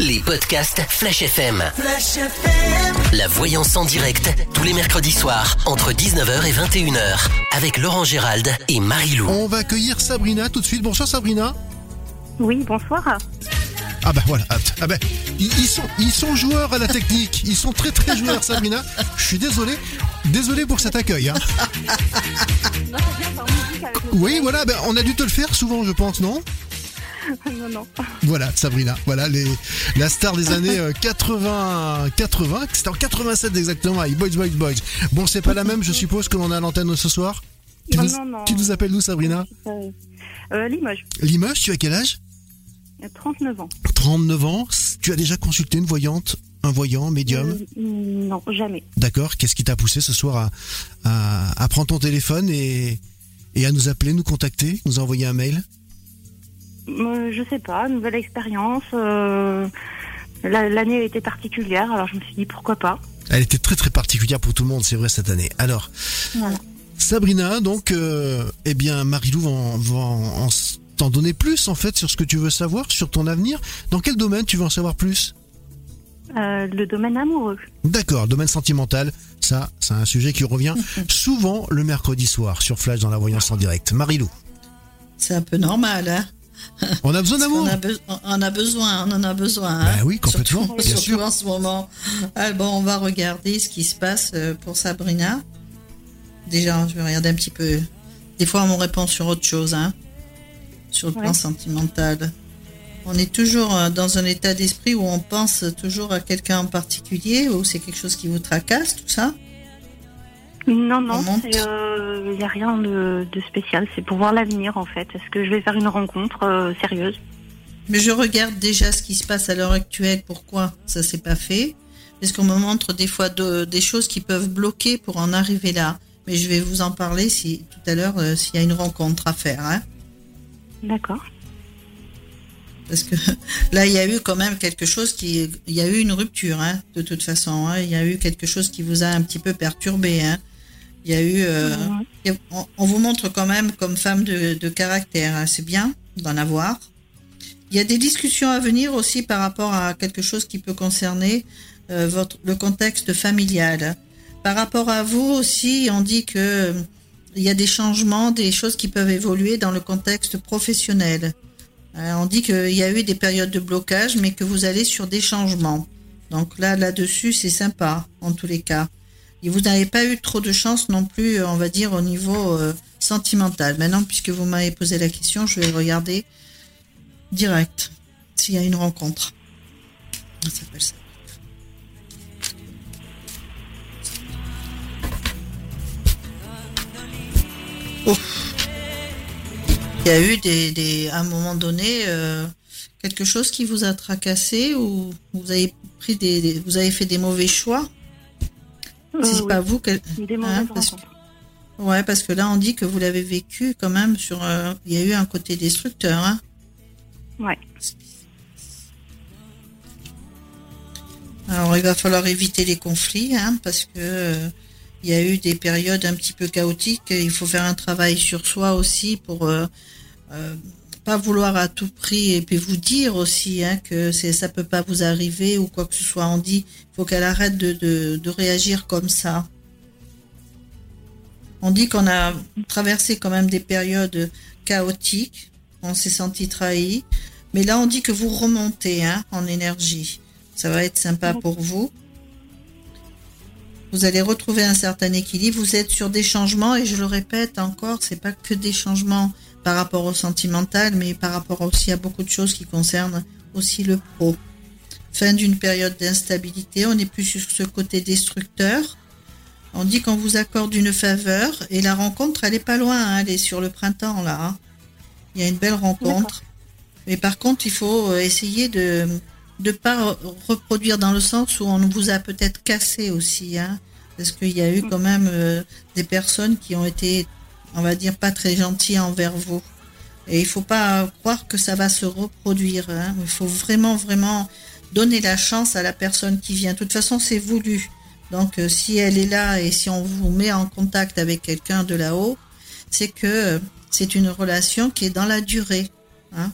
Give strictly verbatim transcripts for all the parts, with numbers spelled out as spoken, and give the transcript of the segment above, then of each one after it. les podcasts Flash F M. Flash F M. La voyance en direct, tous les mercredis soirs, entre dix-neuf heures et vingt et une heures, avec Laurent Gérald et Marie-Lou. On va accueillir Sabrina tout de suite. Bonsoir Sabrina. Oui, bonsoir. Ah bah voilà, ah bah, ils, ils, sont, ils sont joueurs à la technique, ils sont très très joueurs Sabrina. Je suis désolé, désolé pour cet accueil. Hein. Oui voilà, bah, on a dû te le faire souvent je pense, non ? Non, non. Voilà, Sabrina, voilà les, la star des années quatre-vingts, quatre-vingts, c'était en quatre-vingt-sept exactement, avec Boys, Boys, Boys. Bon, c'est pas la même, je suppose, que l'on a à l'antenne ce soir. Tu, non, nous, non, non. Tu nous appelles d'où, Sabrina ? euh, Limoges. Limoges, tu as quel âge ? trente-neuf ans. trente-neuf ans, tu as déjà consulté une voyante, un voyant, médium ? euh, Non, jamais. D'accord, qu'est-ce qui t'a poussé ce soir à, à, à prendre ton téléphone et, et à nous appeler, nous contacter, nous envoyer un mail ? Euh, je sais pas, nouvelle expérience. Euh, la, l'année a été particulière, alors je me suis dit pourquoi pas. Elle était très très particulière pour tout le monde, c'est vrai, cette année. Alors, voilà. Sabrina, donc, euh, eh bien, Marie-Lou va, en, va en, en, t'en donner plus en fait sur ce que tu veux savoir, sur ton avenir. Dans quel domaine tu veux en savoir plus ? Euh, le domaine amoureux. D'accord, domaine sentimental, ça, c'est un sujet qui revient souvent le mercredi soir sur Flash dans la voyance en direct. Marie-Lou. C'est un peu normal, hein ? On a besoin d'amour. On a, be- on a besoin, on en a besoin. Bah hein, oui, complètement. Surtout, bien surtout sûr. En ce moment. Ah, bon, on va regarder ce qui se passe pour Sabrina. Déjà, je vais regarder un petit peu. Des fois, on répond sur autre chose, hein, sur le ouais. plan sentimental. On est toujours dans un état d'esprit où on pense toujours à quelqu'un en particulier, ou c'est quelque chose qui vous tracasse, tout ça. Non, non, il euh, n'y a rien de, de spécial. C'est pour voir l'avenir, en fait. Est-ce que je vais faire une rencontre euh, sérieuse ? Mais je regarde déjà ce qui se passe à l'heure actuelle. Pourquoi ça ne s'est pas fait ? Parce qu'on me montre des fois de, des choses qui peuvent bloquer pour en arriver là. Mais je vais vous en parler si, tout à l'heure euh, s'il y a une rencontre à faire. Hein ? D'accord. Parce que là, il y a eu quand même quelque chose qui... Il y a eu une rupture, hein, de toute façon. Hein, il y a eu quelque chose qui vous a un petit peu perturbé, hein. Il y a eu. Euh, mmh. on, on vous montre quand même comme femme de, de caractère. Hein. C'est bien d'en avoir. Il y a des discussions à venir aussi par rapport à quelque chose qui peut concerner euh, votre, le contexte familial. Par rapport à vous aussi, on dit que euh, il y a des changements, des choses qui peuvent évoluer dans le contexte professionnel. Euh, on dit qu'il y a eu des périodes de blocage, mais que vous allez sur des changements. Donc là, là-dessus, c'est sympa en tous les cas. Et vous n'avez pas eu trop de chance non plus, on va dire, au niveau euh, sentimental. Maintenant, puisque vous m'avez posé la question, je vais regarder direct s'il y a une rencontre. Ça s'appelle ça. Oh. Il y a eu des, des, à un moment donné euh, quelque chose qui vous a tracassé ou vous avez pris des, des vous avez fait des mauvais choix. C'est euh, pas oui. vous que... hein, parce... Ouais, parce que là on dit que vous l'avez vécu quand même sur. Euh... Il y a eu un côté destructeur. Hein. Ouais. Alors il va falloir éviter les conflits, hein, parce que euh, il y a eu des périodes un petit peu chaotiques. Il faut faire un travail sur soi aussi pour euh, euh, pas vouloir à tout prix et puis vous dire aussi, hein, que c'est, ça peut pas vous arriver ou quoi que ce soit. On dit faut qu'elle arrête de, de, de réagir comme ça. On dit qu'on a traversé quand même des périodes chaotiques, on s'est senti trahi, mais là on dit que vous remontez, hein, en énergie. Ça va être sympa pour vous. Vous allez retrouver un certain équilibre, vous êtes sur des changements et je le répète encore, c'est pas que des changements par rapport au sentimental, mais par rapport aussi à beaucoup de choses qui concernent aussi le pro. Fin d'une période d'instabilité, on n'est plus sur ce côté destructeur. On dit qu'on vous accorde une faveur, et la rencontre, elle est pas loin, hein, elle est sur le printemps, là. Hein. Il y a une belle rencontre. D'accord. Mais par contre, il faut essayer de ne pas reproduire dans le sens où on vous a peut-être cassé aussi, hein, parce qu'il y a eu quand même euh, des personnes qui ont été... on va dire pas très gentil envers vous. Et il faut pas croire que ça va se reproduire. Hein. Il faut vraiment, vraiment donner la chance à la personne qui vient. De toute façon, c'est voulu. Donc, euh, si elle est là et si on vous met en contact avec quelqu'un de là-haut, c'est que euh, c'est une relation qui est dans la durée. Hein.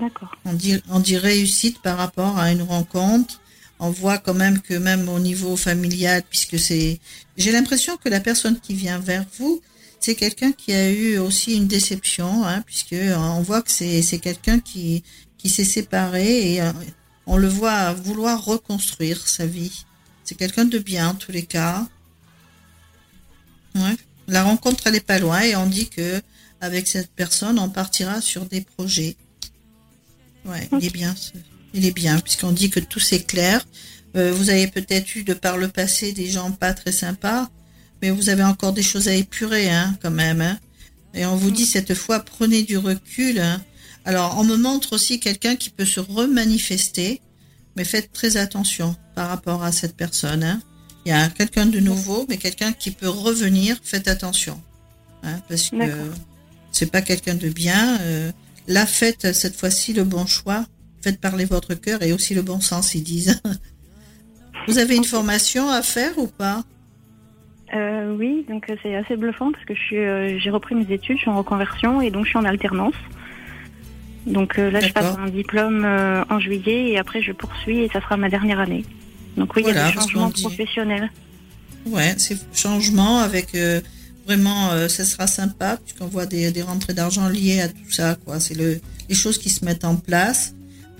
D'accord. On dit, on dit réussite par rapport à une rencontre. On voit quand même que même au niveau familial, puisque c'est... J'ai l'impression que la personne qui vient vers vous, c'est quelqu'un qui a eu aussi une déception, hein, puisque on voit que c'est, c'est quelqu'un qui, qui s'est séparé et on le voit vouloir reconstruire sa vie. C'est quelqu'un de bien en tous les cas. Ouais. La rencontre, elle est pas loin et on dit que avec cette personne, on partira sur des projets. Ouais, okay. Il est bien. Il est bien, puisqu'on dit que tout s'éclaire. Euh, vous avez peut-être eu de par le passé des gens pas très sympas, mais vous avez encore des choses à épurer, hein, quand même. Hein. Et on vous dit cette fois, prenez du recul. Hein. Alors, on me montre aussi quelqu'un qui peut se remanifester, mais faites très attention par rapport à cette personne. Hein. Il y a quelqu'un de nouveau, mais quelqu'un qui peut revenir, faites attention. Hein, parce que c'est pas quelqu'un de bien. Euh, là, faites cette fois-ci le bon choix. Faites parler votre cœur et aussi le bon sens, ils disent. Vous avez une formation à faire ou pas ? euh, Oui, donc c'est assez bluffant parce que je suis, euh, j'ai repris mes études, je suis en reconversion et donc je suis en alternance. Donc euh, là, D'accord. je passe un diplôme euh, en juillet et après je poursuis et ça sera ma dernière année. Donc oui, voilà, il y a des changements professionnels. Oui, c'est changement avec euh, vraiment, euh, ça sera sympa puisqu'on voit des, des rentrées d'argent liées à tout ça, quoi. C'est le, les choses qui se mettent en place.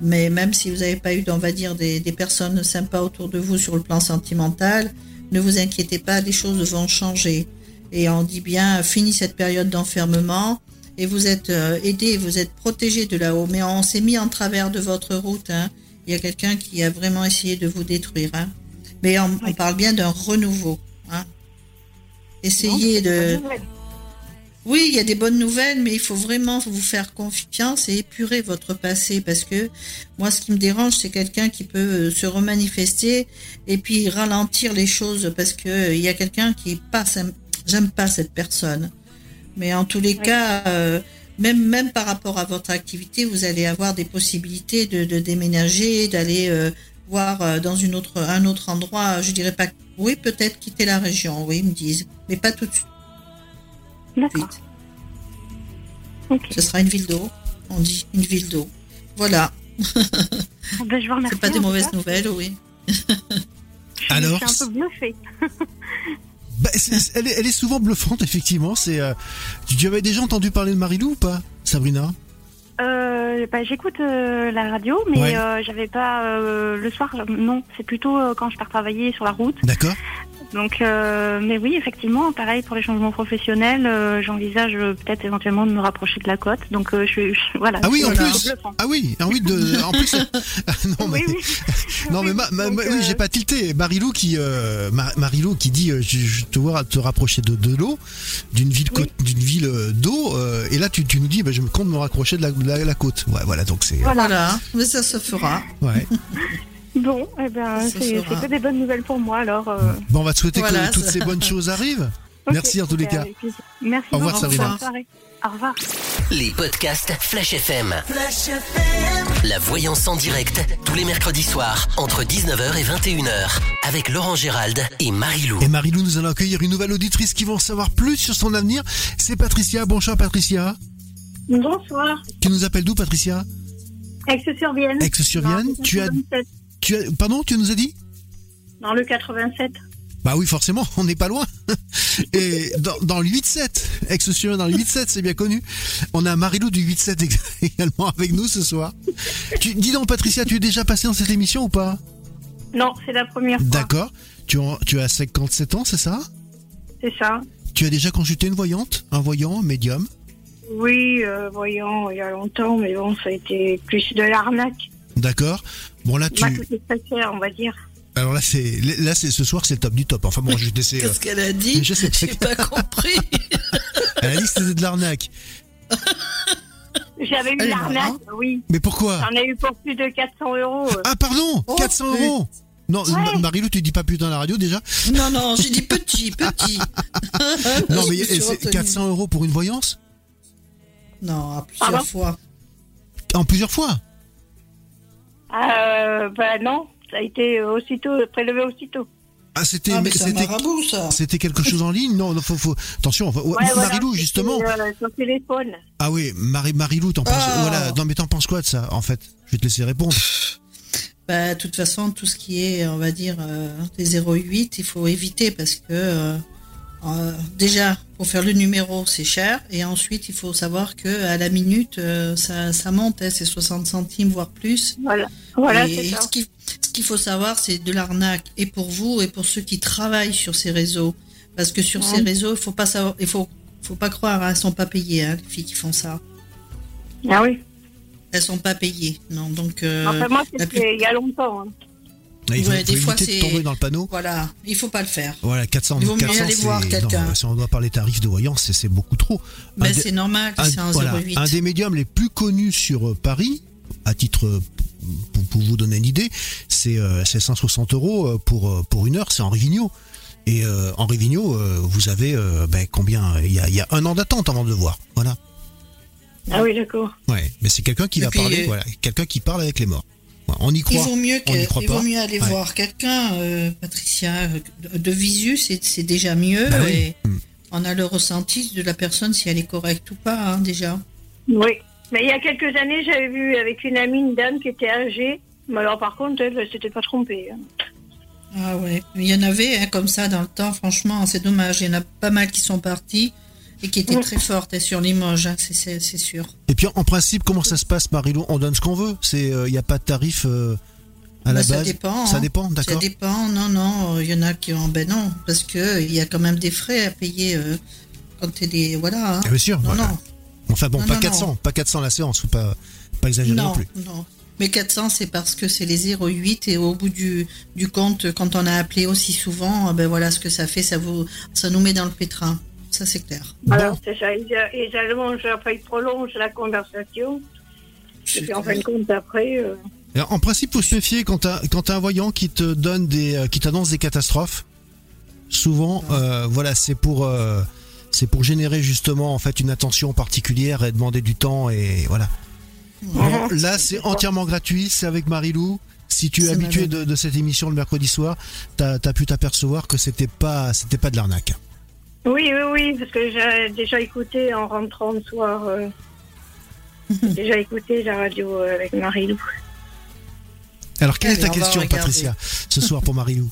Mais même si vous n'avez pas eu, on va dire, des, des personnes sympas autour de vous sur le plan sentimental, ne vous inquiétez pas, les choses vont changer. Et on dit bien, fini cette période d'enfermement, et vous êtes euh, aidé, vous êtes protégé de là-haut. Mais on s'est mis en travers de votre route. Hein. Il y a quelqu'un qui a vraiment essayé de vous détruire. Hein. Mais on, oui. on parle bien d'un renouveau. Hein. Essayez non, de... Oui, il y a des bonnes nouvelles, mais il faut vraiment vous faire confiance et épurer votre passé parce que moi, ce qui me dérange, c'est quelqu'un qui peut se remanifester et puis ralentir les choses parce que il y a quelqu'un qui est pas, j'aime pas cette personne. Mais en tous les oui. cas, euh, même même par rapport à votre activité, vous allez avoir des possibilités de, de déménager, d'aller euh, voir dans une autre un autre endroit. Je dirais pas, oui, peut-être quitter la région, oui, ils me disent, mais pas tout de suite. D'accord. Okay. Ce sera une ville d'eau, on dit une ville d'eau. Voilà. Oh ben je vous remercie, c'est pas des mauvaises nouvelles, oui. Alors, je suis un peu bluffée. bah, c'est, elle, est, elle est souvent bluffante, effectivement. C'est, euh, tu, tu avais déjà entendu parler de Marie-Lou ou pas, Sabrina ? Euh, bah, j'écoute euh, la radio, mais ouais. euh, j'avais pas euh, le soir. Non, c'est plutôt euh, quand je pars travailler sur la route. D'accord. Donc, euh, mais oui, effectivement, pareil pour les changements professionnels. Euh, j'envisage euh, peut-être éventuellement de me rapprocher de la côte. Donc, euh, je, je voilà. Ah oui, en plus. Ah oui, ah oui, de, en plus. non mais, oui, oui. non mais, ma, ma, Donc, oui, euh... j'ai pas tilté. Marie-Lou qui, euh, Marie-Lou qui dit, euh, je, je te vois te rapprocher de, de l'eau, d'une ville, oui. côte, d'une ville d'eau. Euh, et là, tu, tu nous dis, bah, je me compte me rapprocher de la, de la, la côte. Ouais, voilà. Donc c'est. Voilà. voilà. Mais ça se fera. Ouais. Bon, eh ben, c'est, c'est que des bonnes nouvelles pour moi alors. Euh... Bon, on va te souhaiter voilà, que toutes ça. ces bonnes choses arrivent. Okay, merci en tous les cas. Merci. Au revoir, Sabrina. Au revoir. Les podcasts Flash F M. Flash F M. La voyance en direct, tous les mercredis soirs, entre dix-neuf heures et vingt et une heures, avec Laurent Gérald et Marie-Lou. Et Marie-Lou, nous allons accueillir une nouvelle auditrice qui va en savoir plus sur son avenir. C'est Patricia. Bonsoir, Patricia. Bonsoir. Tu nous appelles d'où, Patricia ? Aix-sur-Vienne. Aix-sur-Vienne. Non, tu as. Tu as, pardon, tu nous as dit ? Dans le quatre-vingt-sept. Bah oui, forcément, on n'est pas loin. Et dans, dans le huit sept, Aix-sur-Vienne dans le huit sept, c'est bien connu. On a Marie-Lou du huit sept également avec nous ce soir. Tu, dis donc, Patricia, tu es déjà passée dans cette émission ou pas ? Non, c'est la première fois. D'accord. Tu, en, tu as cinquante-sept ans, c'est ça ? C'est ça. Tu as déjà consulté une voyante, un voyant, un médium ? Oui, euh, voyant, il y a longtemps, mais bon, ça a été plus de l'arnaque. D'accord. Bon là tu. Moi, c'est très cher, on va dire. Alors là c'est là c'est ce soir c'est le top du top. Enfin bon je vais Qu'est-ce euh... qu'elle a dit ? Je sais J'ai pas compris. Elle a dit que c'était de l'arnaque. J'avais eu Elle l'arnaque, a... oui. Mais pourquoi ? J'en ai eu pour plus de quatre cents euros. Ah pardon, oh, quatre cents euros. Non, ouais. Marie-Lou, tu dis pas putain à la radio déjà ? Non non, j'ai dit petit, petit. non mais c'est quatre cents euros pour une voyance ? Non, à plusieurs pardon fois. En plusieurs fois ? Euh, ben bah non, ça a été aussitôt, prélevé aussitôt. Ah, c'était ah, mais c'était marabout, ça. C'était quelque chose en ligne. Non, non, faut, faut attention. Faut, ouais, Marie-Lou, voilà, justement. Euh, son téléphone. Ah oui, Marie, Marie-Lou, t'en penses. Oh. Voilà. Non, mais t'en penses quoi de ça, en fait? Je vais te laisser répondre. Bah, de toute façon, tout ce qui est, on va dire, euh, des zéro huit, il faut éviter parce que euh, euh, déjà, pour faire le numéro, c'est cher, et ensuite, il faut savoir que à la minute, euh, ça, ça monte, hein, c'est soixante centimes voire plus. Voilà. Voilà. Et, c'est ça. Et ce qui, ce qu'il faut savoir, c'est de l'arnaque, et pour vous et pour ceux qui travaillent sur ces réseaux, parce que sur ouais. ces réseaux, il faut pas savoir, il faut, faut pas croire, hein, elles sont pas payées, hein, les filles qui font ça. Ah oui. Elles sont pas payées, non. Donc euh, enfin, moi, c'était plus... il y a longtemps. Hein. Ouais, il faut, ouais, faut des faut fois, c'est de tomber dans le panneau. Voilà, il faut pas le faire. Voilà, quatre cents. Il vaut mieux aller voir quelqu'un. Non, si on doit parler tarifs de voyance, c'est, c'est beaucoup trop. Mais ben, dé... c'est normal, un... c'est un voilà, zéro huit. Un des médiums les plus connus sur Paris, à titre pour, pour vous donner une idée, c'est, euh, c'est cent soixante euros pour pour une heure. C'est Henri Vigneault. Et euh, Henri Vigneault, euh, vous avez euh, ben, combien? Il y a, il y a un an d'attente avant de le voir. Voilà. Ah oui, d'accord. Ouais, mais c'est quelqu'un qui va parler, euh, voilà, quelqu'un qui parle avec les morts. Ouais, on y croit. Il vaut mieux, que, on y croit il vaut mieux aller ouais. voir quelqu'un, euh, Patricia, de visu, c'est, c'est déjà mieux. Bah oui. Et mmh. On a le ressenti de la personne si elle est correcte ou pas, hein, déjà. Oui, mais il y a quelques années, j'avais vu avec une amie, une dame qui était âgée. Mais alors, par contre, elle ne s'était pas trompée. Hein. Ah ouais, il y en avait hein, comme ça dans le temps, franchement, c'est dommage. Il y en a pas mal qui sont partis. Et qui était très forte sur Limoges, hein, c'est, c'est, c'est sûr. Et puis en principe, comment ça se passe, Marie-Lou? On donne ce qu'on veut. Il n'y euh, a pas de tarif euh, à bah, la ça base. Dépend, ça hein. dépend, d'accord. Ça dépend, non, non. Il y en a qui ont. Ben non, parce qu'il y a quand même des frais à payer euh, quand tu es des. Voilà. Hein. Bien sûr, non, voilà. Non. Enfin bon, non, pas, non, quatre cents, non. pas quatre cents la séance, faut pas, pas exagérer non, non plus. Non. Mais quatre cents, c'est parce que c'est les zéro huit et au bout du, du compte, quand on a appelé aussi souvent, ben voilà ce que ça fait, ça, vous, ça nous met dans le pétrin. Ça, c'est clair. Alors, bon. C'est ça. Ils, ils allongent, après, ils prolongent la conversation. C'est et puis, en fin de compte, après. Euh... Alors, en principe, il faut se méfier quand tu as un voyant qui te donne des, qui t'annonce des catastrophes. Souvent, ouais. euh, voilà, c'est pour, euh, c'est pour générer justement en fait une attention particulière et demander du temps et voilà. Ouais. Bon, là, c'est entièrement gratuit. C'est avec Marie-Lou. Si tu es c'est habitué de, de cette émission le mercredi soir, tu as pu t'apercevoir que c'était pas, c'était pas de l'arnaque. Oui, oui, oui, parce que j'ai déjà écouté en rentrant le soir, euh, j'ai déjà écouté la radio euh, avec Marie-Lou. Alors, quelle Allez, est ta question, Patricia, ce soir pour Marie-Lou?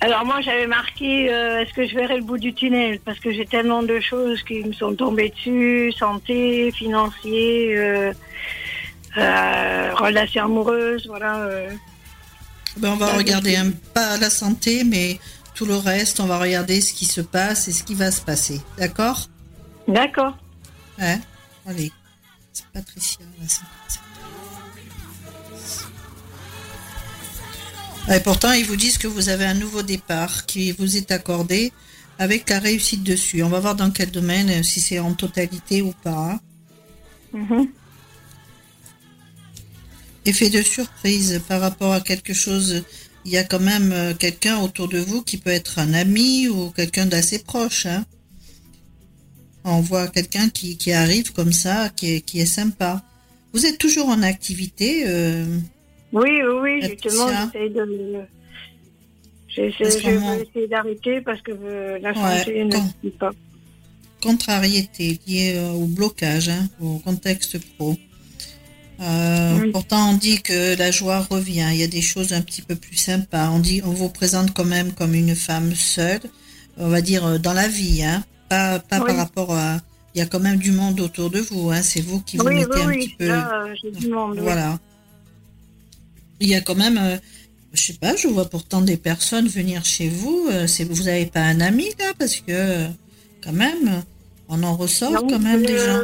Alors, moi, j'avais marqué, euh, est-ce que je verrai le bout du tunnel? Parce que j'ai tellement de choses qui me sont tombées dessus, santé, financier, euh, euh, relations amoureuses, voilà. Euh. Ben, on va regarder, un, pas la santé, mais... Tout le reste, on va regarder ce qui se passe et ce qui va se passer. D'accord ? D'accord. Ouais. Allez. C'est Patricia. Et pourtant, ils vous disent que vous avez un nouveau départ qui vous est accordé avec la réussite dessus. On va voir dans quel domaine, si c'est en totalité ou pas. Mmh. Effet de surprise par rapport à quelque chose... Il y a quand même quelqu'un autour de vous qui peut être un ami ou quelqu'un d'assez proche. Hein. On voit quelqu'un qui, qui arrive comme ça, qui est, qui est sympa. Vous êtes toujours en activité euh, Oui, oui, justement, j'essaie de, j'essaie, je vais essayer d'arrêter parce que euh, la santé ouais, ne con, suit pas. Contrariété liée euh, au blocage, hein, au contexte pro. Euh, oui. Pourtant, on dit que la joie revient. Il y a des choses un petit peu plus sympas. On dit, on vous présente quand même comme une femme seule, on va dire dans la vie, hein. Pas, pas oui. par rapport à. Il y a quand même du monde autour de vous. Hein. C'est vous qui vous oui, mettez oui, un oui. petit peu. Là, j'ai du monde, voilà. Oui. Il y a quand même, euh, je sais pas, je vois pourtant des personnes venir chez vous. Euh, c'est, vous n'avez pas un ami là, parce que euh, quand même, on en ressort non, quand même euh... des gens.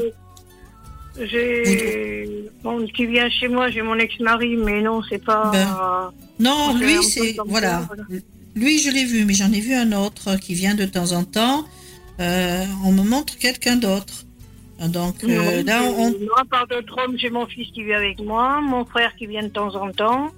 J'ai bon qui vient chez moi, j'ai mon ex-mari, mais non, c'est pas. Ben, non, lui c'est voilà. Temps, voilà. Lui je l'ai vu, mais j'en ai vu un autre qui vient de temps en temps. Euh, on me montre quelqu'un d'autre. Donc non, euh, là on. Moi par d'autres hommes, j'ai mon fils qui vit avec moi, mon frère qui vient de temps en temps.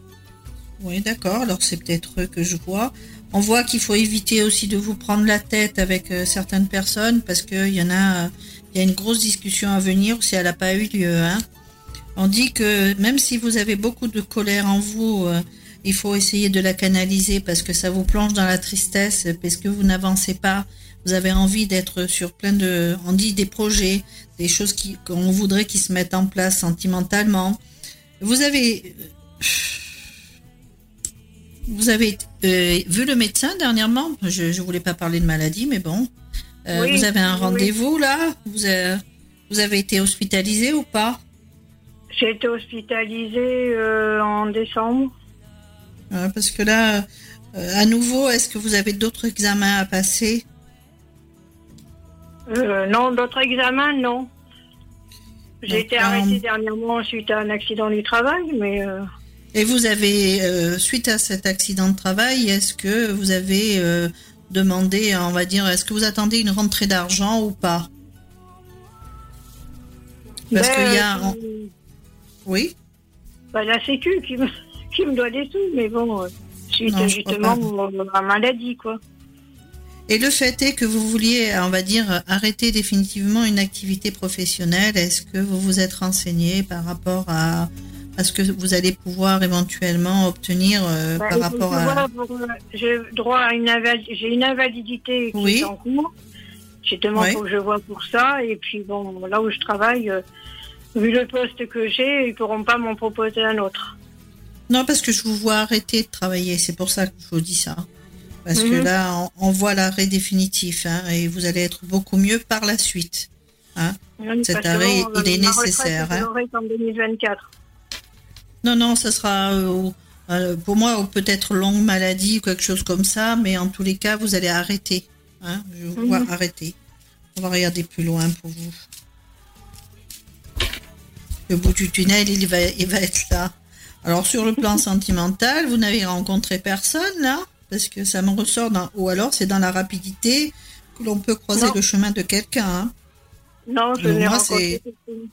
Oui, d'accord. Alors c'est peut-être eux que je vois. On voit qu'il faut éviter aussi de vous prendre la tête avec euh, certaines personnes parce que il y en a. Euh, Il y a une grosse discussion à venir si elle n'a pas eu lieu. Hein. On dit que même si vous avez beaucoup de colère en vous, euh, il faut essayer de la canaliser parce que ça vous plonge dans la tristesse, parce que vous n'avancez pas. Vous avez envie d'être sur plein de, on dit des projets, des choses qui, qu'on voudrait qu'ils se mettent en place sentimentalement. Vous avez, vous avez euh, vu le médecin dernièrement. Je, je voulais pas parler de maladie, mais bon, euh, oui, vous avez un rendez-vous oui. là. Vous avez, vous avez été hospitalisé ou pas? J'ai été hospitalisée euh, en décembre. Ouais, parce que là, euh, à nouveau, est-ce que vous avez d'autres examens à passer? Euh, non, d'autres examens, non. J'ai été arrêtée dernièrement suite à un accident du travail, mais... Euh... Et vous avez, euh, suite à cet accident de travail, est-ce que vous avez euh, demandé, on va dire, est-ce que vous attendez une rentrée d'argent ou pas? Parce ben, qu'il y a... Euh, oui ben, la Sécu qui me, qui me doit des sous, mais bon, euh, suite non, justement à ma maladie, quoi. Et le fait est que vous vouliez, on va dire, arrêter définitivement une activité professionnelle. Est-ce que vous vous êtes renseigné par rapport à, à ce que vous allez pouvoir éventuellement obtenir euh, bah, par rapport à... J'ai droit à une, invali... j'ai une invalidité qui oui. est en cours. Justement, il oui. faut que je vois pour ça. Et puis, bon, là où je travaille, euh, vu le poste que j'ai, ils ne pourront pas m'en proposer un autre. Non, parce que je vous vois arrêter de travailler. C'est pour ça que je vous dis ça. Parce mmh. que là, on, on voit l'arrêt définitif hein, et vous allez être beaucoup mieux par la suite. Hein. Oui, cet arrêt, on, il est ma nécessaire. Hein. En deux mille vingt-quatre. Non, non, ça sera euh, euh, pour moi peut-être longue maladie ou quelque chose comme ça, mais en tous les cas, vous allez arrêter. Hein. Je vous mmh. vois arrêter. On va regarder plus loin pour vous. Le bout du tunnel, il va, il va être là. Alors, sur le plan sentimental, vous n'avez rencontré personne, là ? Parce que ça me ressort, dans, ou alors c'est dans la rapidité que l'on peut croiser non. le chemin de quelqu'un. Hein. Non, je n'ai rencontré personne.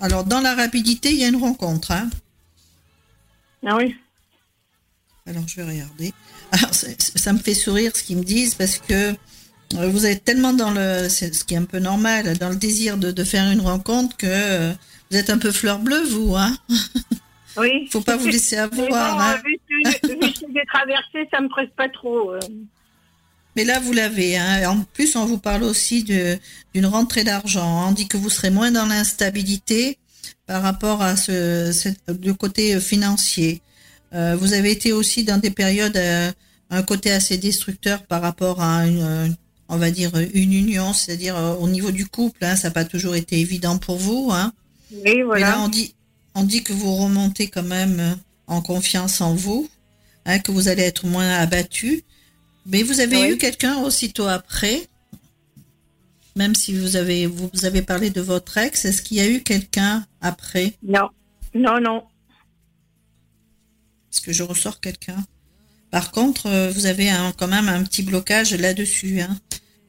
Alors, dans la rapidité, il y a une rencontre. Hein. Ah oui. Alors, je vais regarder. Alors, ça me fait sourire ce qu'ils me disent, parce que vous êtes tellement dans le, c'est ce qui est un peu normal, dans le désir de, de faire une rencontre que vous êtes un peu fleur bleue, vous, hein. Oui. Faut pas vous laisser avoir. Bon, hein. Vu que, vu que j'ai traversé, ça me presse pas trop. Mais là, vous l'avez. Hein. En plus, on vous parle aussi de, d'une rentrée d'argent. On dit que vous serez moins dans l'instabilité par rapport à ce, cette, le côté financier. Euh, vous avez été aussi dans des périodes euh, un côté assez destructeur par rapport à une, euh, on va dire une union, c'est-à-dire euh, au niveau du couple. Hein, ça n'a pas toujours été évident pour vous. Hein. Oui, voilà. Mais là, on dit. On dit que vous remontez quand même en confiance en vous, hein, que vous allez être moins abattu. Mais vous avez oui. eu quelqu'un aussitôt après, même si vous avez, vous avez parlé de votre ex, est-ce qu'il y a eu quelqu'un après? Non, non, non. Est-ce que je ressors quelqu'un? Par contre, vous avez un, quand même un petit blocage là-dessus, hein,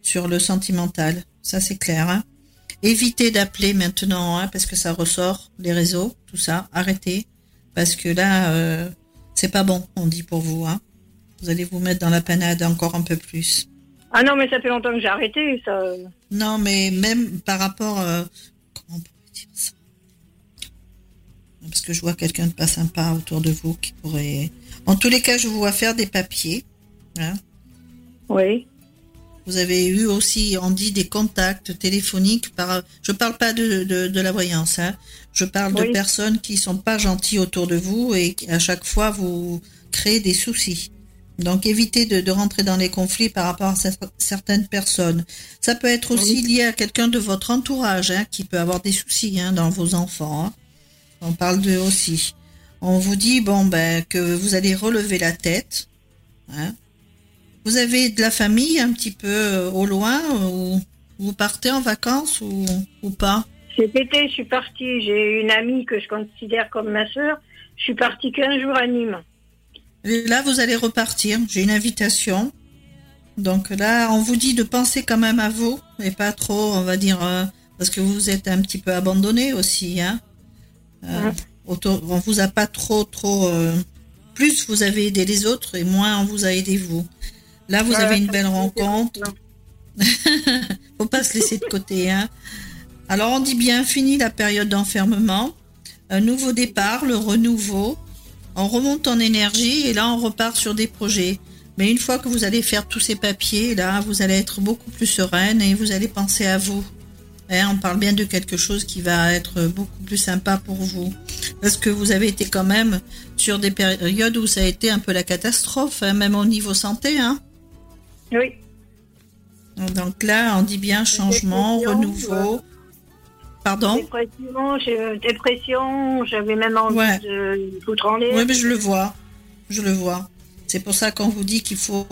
sur le sentimental. Ça, c'est clair, hein. Évitez d'appeler maintenant, hein, parce que ça ressort, les réseaux, tout ça. Arrêtez, parce que là, euh, c'est pas bon, on dit pour vous. Hein. Vous allez vous mettre dans la panade encore un peu plus. Ah non, mais ça fait longtemps que j'ai arrêté, ça. Non, mais même par rapport... Euh, comment on pourrait dire ça? Parce que je vois quelqu'un de pas sympa autour de vous qui pourrait... En tous les cas, je vous vois faire des papiers. Hein. Oui. Vous avez eu aussi, on dit, des contacts téléphoniques. Par, je ne parle pas de, de, de la voyance. Hein. Je parle oui. de personnes qui ne sont pas gentilles autour de vous et à chaque fois, vous créez des soucis. Donc, évitez de, de rentrer dans les conflits par rapport à certaines personnes. Ça peut être aussi lié à quelqu'un de votre entourage hein, qui peut avoir des soucis hein, dans vos enfants. Hein. On parle d'eux aussi. On vous dit bon ben que vous allez relever la tête. Hein. Vous avez de la famille un petit peu euh, au loin ou vous partez en vacances ou, ou pas? Cet été, je suis partie. J'ai une amie que je considère comme ma sœur. Je suis partie quinze jours à Nîmes. Et là, vous allez repartir. J'ai une invitation. Donc là, on vous dit de penser quand même à vous et pas trop, on va dire, euh, parce que vous êtes un petit peu abandonné aussi. Hein euh, ouais. autour, on vous a pas trop, trop... Euh, plus vous avez aidé les autres et moins on vous a aidé vous. Là, vous avez une belle rencontre. Faut pas se laisser de côté. Hein. Alors, on dit bien, fini la période d'enfermement. un nouveau départ, le renouveau. On remonte en énergie et là, on repart sur des projets. Mais une fois que vous allez faire tous ces papiers, là, vous allez être beaucoup plus sereine et vous allez penser à vous. Et on parle bien de quelque chose qui va être beaucoup plus sympa pour vous. Parce que vous avez été quand même sur des périodes où ça a été un peu la catastrophe, hein, même au niveau santé. Hein. Oui. Donc là, on dit bien changement, renouveau. Ouais. Pardon ? Dépression, j'ai, dépression, j'avais même envie ouais. de foutre en l'air. Oui, mais je le vois. Je le vois. C'est pour ça qu'on vous dit qu'il faut,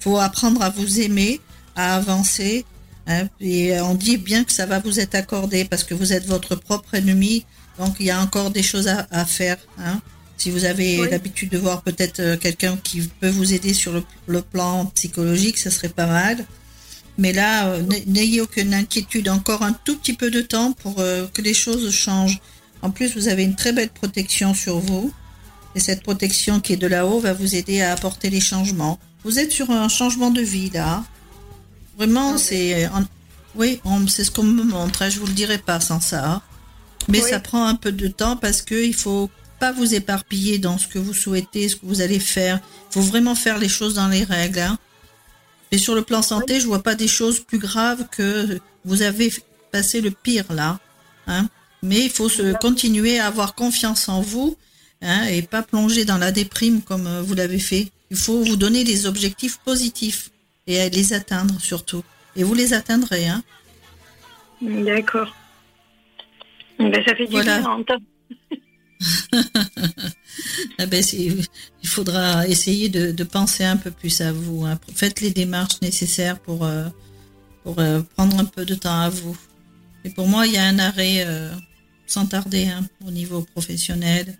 faut apprendre à vous aimer, à avancer. Hein, et on dit bien que ça va vous être accordé parce que vous êtes votre propre ennemi. Donc, il y a encore des choses à, à faire. Hein. Si vous avez oui. l'habitude de voir peut-être quelqu'un qui peut vous aider sur le, le plan psychologique, ça serait pas mal. Mais là, euh, n'ayez aucune inquiétude. Encore un tout petit peu de temps pour euh, que les choses changent. En plus, vous avez une très belle protection sur vous. Et cette protection qui est de là-haut va vous aider à apporter les changements. Vous êtes sur un changement de vie, là. Vraiment, c'est... En, oui, on, c'est ce qu'on me montre. Hein, je vous le dirai pas sans ça. Hein. Mais oui. ça prend un peu de temps parce qu'il faut pas vous éparpiller dans ce que vous souhaitez, ce que vous allez faire. Il faut vraiment faire les choses dans les règles, hein. Et sur le plan santé, je vois pas des choses plus graves que vous avez passé le pire là. Hein. Mais il faut se continuer à avoir confiance en vous hein, et pas plonger dans la déprime comme vous l'avez fait. Il faut vous donner des objectifs positifs et les atteindre surtout. Et vous les atteindrez. Hein. D'accord. Ben, ça fait du voilà. bien en temps. ah ben c'est, il faudra essayer de, de penser un peu plus à vous. Hein. Faites les démarches nécessaires pour, euh, pour euh, prendre un peu de temps à vous. Et pour moi, il y a un arrêt euh, sans tarder hein, au niveau professionnel.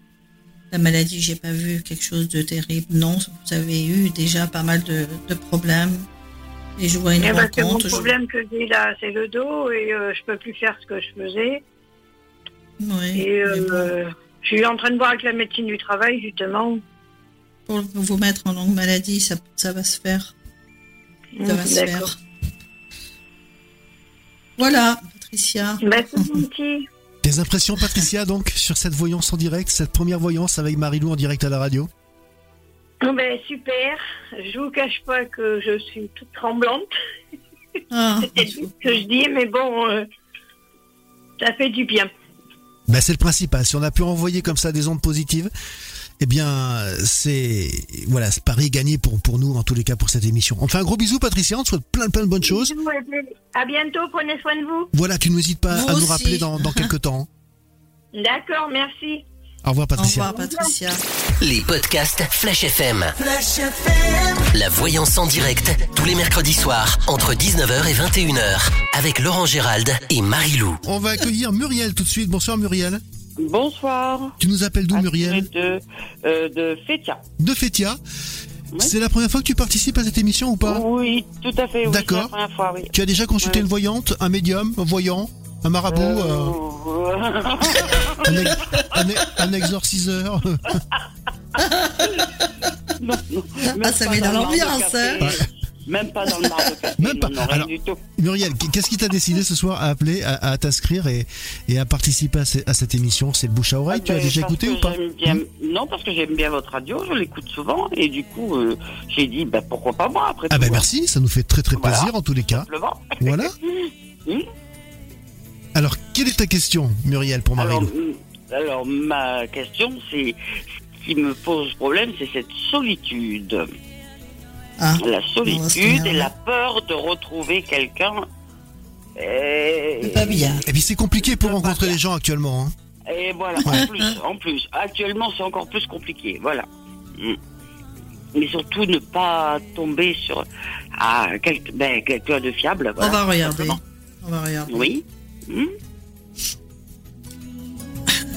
La maladie, j'ai pas vu quelque chose de terrible. Non, vous avez eu déjà pas mal de, de problèmes. Et je vois une eh ben, rencontre. C'est mon problème je... que j'ai là, c'est le dos et euh, je peux plus faire ce que je faisais. Oui, et euh, je suis en train de voir avec la médecine du travail, justement. Pour vous mettre en longue maladie, ça, ça va se faire. Ça mmh, va d'accord. se faire. Voilà, Patricia. Bah, c'est gentil. Des impressions, Patricia, donc, sur cette voyance en direct, cette première voyance avec Marie-Lou en direct à la radio. Oh ben, super. Je vous cache pas que je suis toute tremblante. Ah, c'est ce que je dis, mais bon, euh, ça fait du bien. Ben c'est le principal. Si on a pu envoyer comme ça des ondes positives, eh bien, c'est, voilà, c'est pari gagné pour, pour nous, en tous les cas, pour cette émission. On te fait un gros bisou, Patricia. On te souhaite plein, plein de bonnes choses. À bientôt. Prenez soin de vous. Voilà, tu n'hésites pas vous à aussi. Nous rappeler dans, dans quelques temps. D'accord, merci. Au revoir, Patricia. Au revoir, Patricia. Les podcasts Flash F M. Flash F M. La voyance en direct, tous les mercredis soirs, entre dix-neuf heures et vingt et une heures, avec Laurent Gérald et Marie-Lou. On va accueillir Muriel tout de suite. Bonsoir, Muriel. Bonsoir. Tu nous appelles d'où, Muriel ? De, euh, de Fétia. De Fétia. Oui. C'est la première fois que tu participes à cette émission ou pas ? Oui, tout à fait. Oui, d'accord. C'est la première fois, oui. Tu as déjà consulté oui. une voyante, un médium, un voyant ? Un marabout, euh... Euh... un, ex... un exorciseur. non, non, ah, ça met dans l'ambiance, hein. Même pas dans le marbre de café, même pas. Non, non, alors, du tout. Muriel, qu'est-ce qui t'a décidé ce soir à appeler, à, à t'inscrire et, et à participer à, ce, à cette émission ? C'est le bouche à oreille, ah, tu as déjà écouté ou pas ? Bien, non, parce que j'aime bien votre radio, je l'écoute souvent et du coup, euh, j'ai dit, bah, pourquoi pas moi après ah, tout. Ah ben merci, ça nous fait très très plaisir voilà, en tous les cas. Simplement. Voilà. mmh. Alors, quelle est ta question, Muriel, pour Marie-Lou ? alors, alors, ma question, c'est ce qui me pose problème, c'est cette solitude. Ah, la solitude et la peur de retrouver quelqu'un. Et... C'est pas bien. Et puis, c'est compliqué pour c'est rencontrer les gens actuellement. Hein. Et voilà, ouais. en plus, en plus. Actuellement, c'est encore plus compliqué, voilà. Mais surtout, ne pas tomber sur ah, quel... ben, quelqu'un de fiable. Voilà, on va regarder. Simplement. On va regarder. Oui. Hmm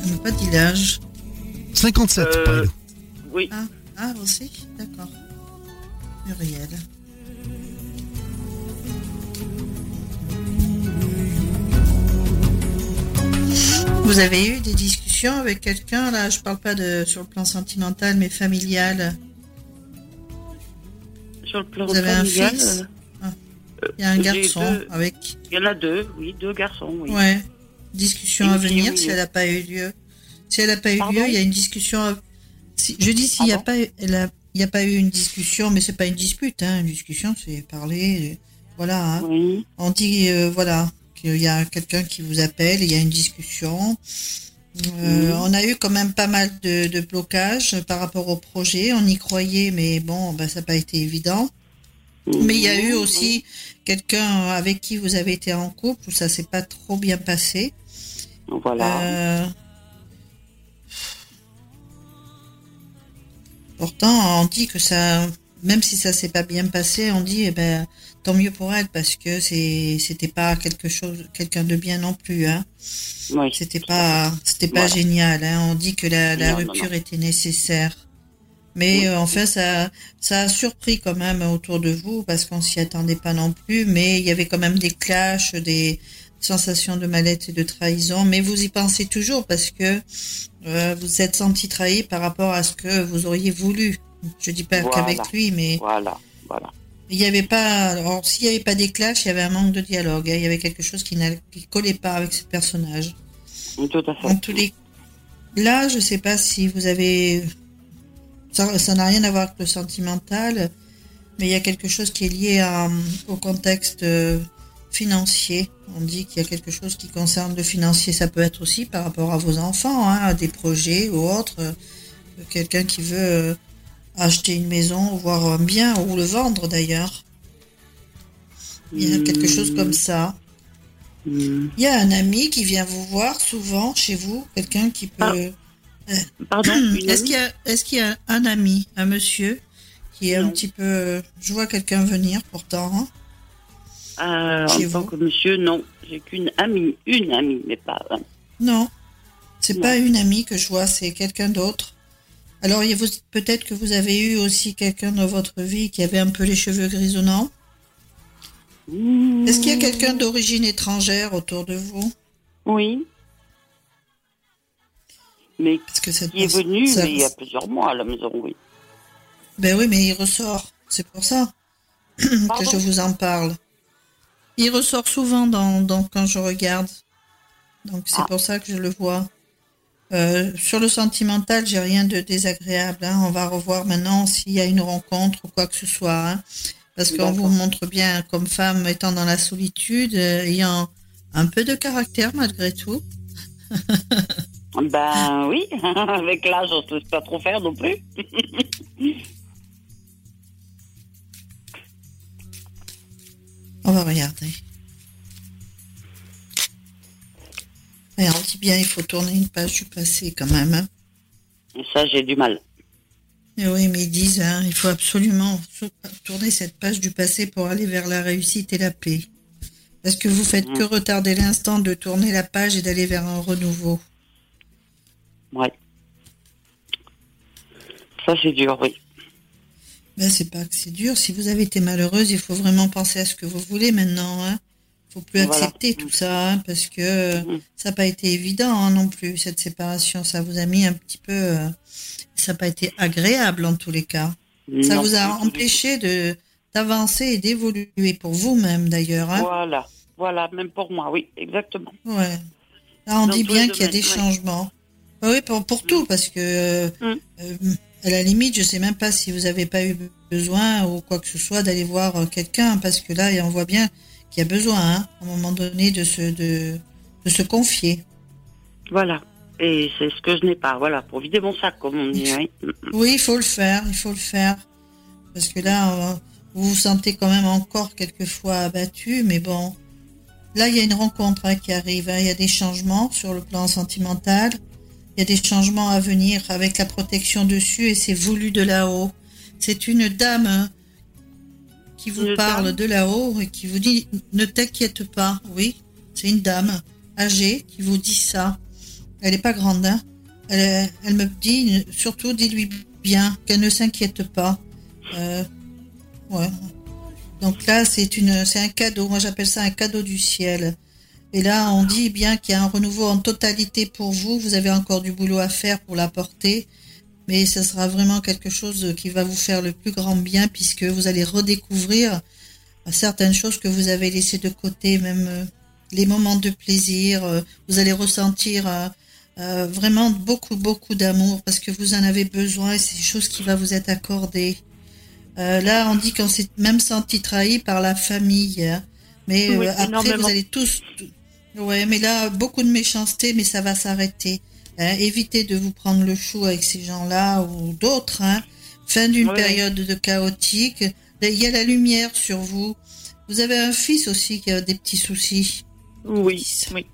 on n'a pas dit l'âge. cinquante-sept, euh, par exemple. Oui. Ah, ah, aussi ? D'accord. Muriel. Vous avez eu des discussions avec quelqu'un, là ? Je parle pas de sur le plan sentimental, mais familial. Sur le plan Vous avez familial, un fils ? Il y a un J'ai garçon deux, avec. Il y en a deux, oui, deux garçons. Oui. Ouais. Discussion à venir si elle n'a pas eu lieu. Si elle n'a pas eu Pardon lieu, il y a une discussion. Si, je dis s'il n'y a pas, elle a, il n'y a pas eu une discussion, mais c'est pas une dispute. Hein. Une discussion, c'est parler. Voilà. Hein. Oui. On dit euh, voilà qu'il y a quelqu'un qui vous appelle, il y a une discussion. Euh, mmh. On a eu quand même pas mal de, de blocages par rapport au projet. On y croyait, mais bon, ben, ça n'a pas été évident. Mmh. Mais il y a eu aussi quelqu'un avec qui vous avez été en couple où ça ne s'est pas trop bien passé. Voilà. Euh, pourtant, on dit que ça, même si ça ne s'est pas bien passé, on dit eh ben, tant mieux pour elle parce que c'est, c'était pas quelque chose, quelqu'un de bien non plus. Hein. Oui, c'était pas, c'était pas voilà. génial. Hein. On dit que la, la non, rupture non, non. était nécessaire, mais oui. euh, enfin ça, ça a surpris quand même autour de vous parce qu'on s'y attendait pas non plus. Mais il y avait quand même des clashs, des sensations de mal-être et de trahison. Mais vous y pensez toujours parce que euh, vous êtes senti trahi par rapport à ce que vous auriez voulu. Je dis pas voilà. qu'avec lui, mais voilà, voilà. Il n'y avait pas, alors s'il n'y avait pas des clashs, il y avait un manque de dialogue. Hein, il y avait quelque chose qui ne collait pas avec ce personnage. Oui, tout à fait. En tous les... Là, je ne sais pas si vous avez... Ça, ça n'a rien à voir avec le sentimental, mais il y a quelque chose qui est lié à, au contexte euh, financier. On dit qu'il y a quelque chose qui concerne le financier. Ça peut être aussi par rapport à vos enfants, hein, à des projets ou autres. Euh, quelqu'un qui veut... Euh, acheter une maison, voire un bien, ou le vendre d'ailleurs. Il y a quelque chose comme ça. Mmh. Il y a un ami qui vient vous voir souvent chez vous, quelqu'un qui peut... Ah. Pardon, est-ce qu'il y a, est-ce qu'il y a un ami, un monsieur, qui est non. un petit peu... Je vois quelqu'un venir pourtant. Hein, euh, chez en vous. Tant que monsieur, non. J'ai qu'une amie, une amie, mais pas... Hein. Non, c'est non. pas une amie que je vois, c'est quelqu'un d'autre. Alors, vous, peut-être que vous avez eu aussi quelqu'un dans votre vie qui avait un peu les cheveux grisonnants. Mmh. Est-ce qu'il y a quelqu'un d'origine étrangère autour de vous ? Oui. Mais parce que ça qui est venu ça, mais il y a plusieurs mois à la maison, oui. Ben oui, mais il ressort. C'est pour ça que je vous en parle. Il ressort souvent dans, dans, quand je regarde. Donc, c'est ah. pour ça que je le vois. Euh, sur le sentimental, j'ai rien de désagréable. Hein. On va revoir maintenant s'il y a une rencontre ou quoi que ce soit. Hein. Parce qu'on vous montre bien comme femme étant dans la solitude, euh, ayant un peu de caractère malgré tout. Ben oui, avec l'âge, on ne sait pas trop faire non plus. On va regarder. Et on dit bien, il faut tourner une page du passé quand même. Hein. Et ça, j'ai du mal. Et oui, mais ils disent, hein, il faut absolument tourner cette page du passé pour aller vers la réussite et la paix. Parce que vous faites mmh. que retarder l'instant de tourner la page et d'aller vers un renouveau. Ouais. Ça, c'est dur, oui. Ben, c'est pas que c'est dur. Si vous avez été malheureuse, il faut vraiment penser à ce que vous voulez maintenant, hein. Faut plus voilà. accepter tout ça, hein, parce que mmh. ça n'a pas été évident hein, non plus, cette séparation. Ça vous a mis un petit peu... Euh, ça n'a pas été agréable en tous les cas. Non, ça vous a empêché de, d'avancer et d'évoluer pour vous-même d'ailleurs. Hein. Voilà, voilà, même pour moi, oui, exactement. Ouais. Là, on Dans dit bien qu'il y a des ouais. changements. Bah, oui, pour, pour mmh. tout, parce que... Mmh. Euh, à la limite, je ne sais même pas si vous n'avez pas eu besoin ou quoi que ce soit d'aller voir quelqu'un, parce que là, on voit bien... qu'il y a besoin, hein, à un moment donné, de se, de, de se confier. Voilà. Et c'est ce que je n'ai pas. Voilà, pour vider mon sac, comme on dit. Oui, oui il faut le faire. Il faut le faire. Parce que là, euh, vous vous sentez quand même encore quelquefois abattu. Mais bon, là, il y a une rencontre hein, qui arrive. Hein. Il y a des changements sur le plan sentimental. Il y a des changements à venir avec la protection dessus. Et c'est voulu de là-haut. C'est une dame... Hein, qui vous une parle dame. de là-haut et qui vous dit « Ne t'inquiète pas ». Oui, c'est une dame âgée qui vous dit ça. Elle n'est pas grande. Hein. Elle, elle me dit « Surtout, dis-lui bien qu'elle ne s'inquiète pas euh, ». Ouais. Donc là, c'est, une, c'est un cadeau. Moi, j'appelle ça un cadeau du ciel. Et là, on dit bien qu'il y a un renouveau en totalité pour vous. Vous avez encore du boulot à faire pour l'apporter. Mais ça sera vraiment quelque chose qui va vous faire le plus grand bien puisque vous allez redécouvrir certaines choses que vous avez laissées de côté, même les moments de plaisir. Vous allez ressentir Euh, vraiment beaucoup, beaucoup d'amour parce que vous en avez besoin et c'est une chose qui va vous être accordée. Euh, là, on dit qu'on s'est même senti trahi par la famille. Hein. Mais oui, euh, après, vous allez tous... Ouais, mais là, beaucoup de méchanceté, mais ça va s'arrêter. Hein. Évitez de vous prendre le chou avec ces gens-là ou d'autres. Hein. Fin d'une oui. période de chaotique. Là, il y a la lumière sur vous. Vous avez un fils aussi qui a des petits soucis. Oui, oui.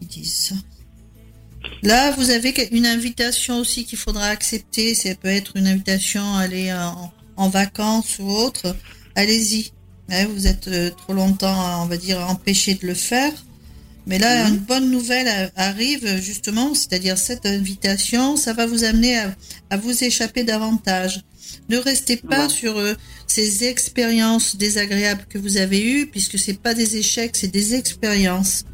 Ils disent ça. Là, vous avez une invitation aussi qu'il faudra accepter. Ça peut être une invitation à aller en, en vacances ou autre. Allez-y. Vous êtes trop longtemps, on va dire, empêché de le faire. Mais là, mmh. une bonne nouvelle arrive, justement, c'est-à-dire cette invitation, ça va vous amener à, à vous échapper davantage. Ne restez pas ouais. sur euh, ces expériences désagréables que vous avez eues, puisque c'est pas des échecs, c'est des expériences.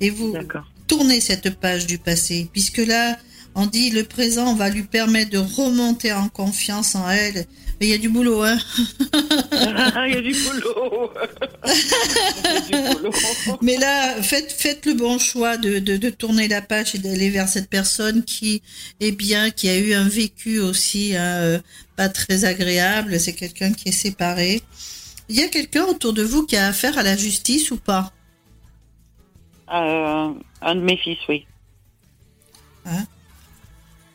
Et vous... D'accord. Tournez cette page du passé, puisque là, on dit le présent va lui permettre de remonter en confiance en elle. Mais il y a du boulot, hein. Il y a du boulot. Il y a du boulot. Mais là, faites, faites le bon choix de, de, de tourner la page et d'aller vers cette personne qui est bien, qui a eu un vécu aussi hein, pas très agréable. C'est quelqu'un qui est séparé. Il y a quelqu'un autour de vous qui a affaire à la justice ou pas? Euh, un de mes fils, oui. Hein?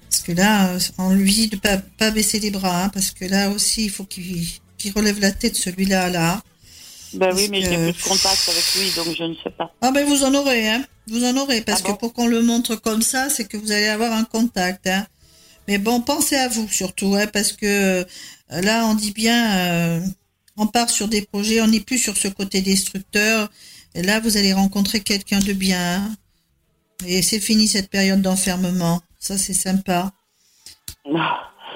Parce que là, on lui dit de ne pas, pas baisser les bras, hein, parce que là aussi, il faut qu'il, qu'il relève la tête, celui-là, là. Ben parce oui, mais que... j'ai plus de contact avec lui, donc je ne sais pas. Ah ben vous en aurez, hein. Vous en aurez, parce ah que bon pour qu'on le montre comme ça, c'est que vous allez avoir un contact, hein. Mais bon, pensez à vous, surtout, hein, parce que là, on dit bien, euh, on part sur des projets, on n'est plus sur ce côté destructeur. Et là, vous allez rencontrer quelqu'un de bien. Hein. Et c'est fini cette période d'enfermement. Ça, c'est sympa. Non,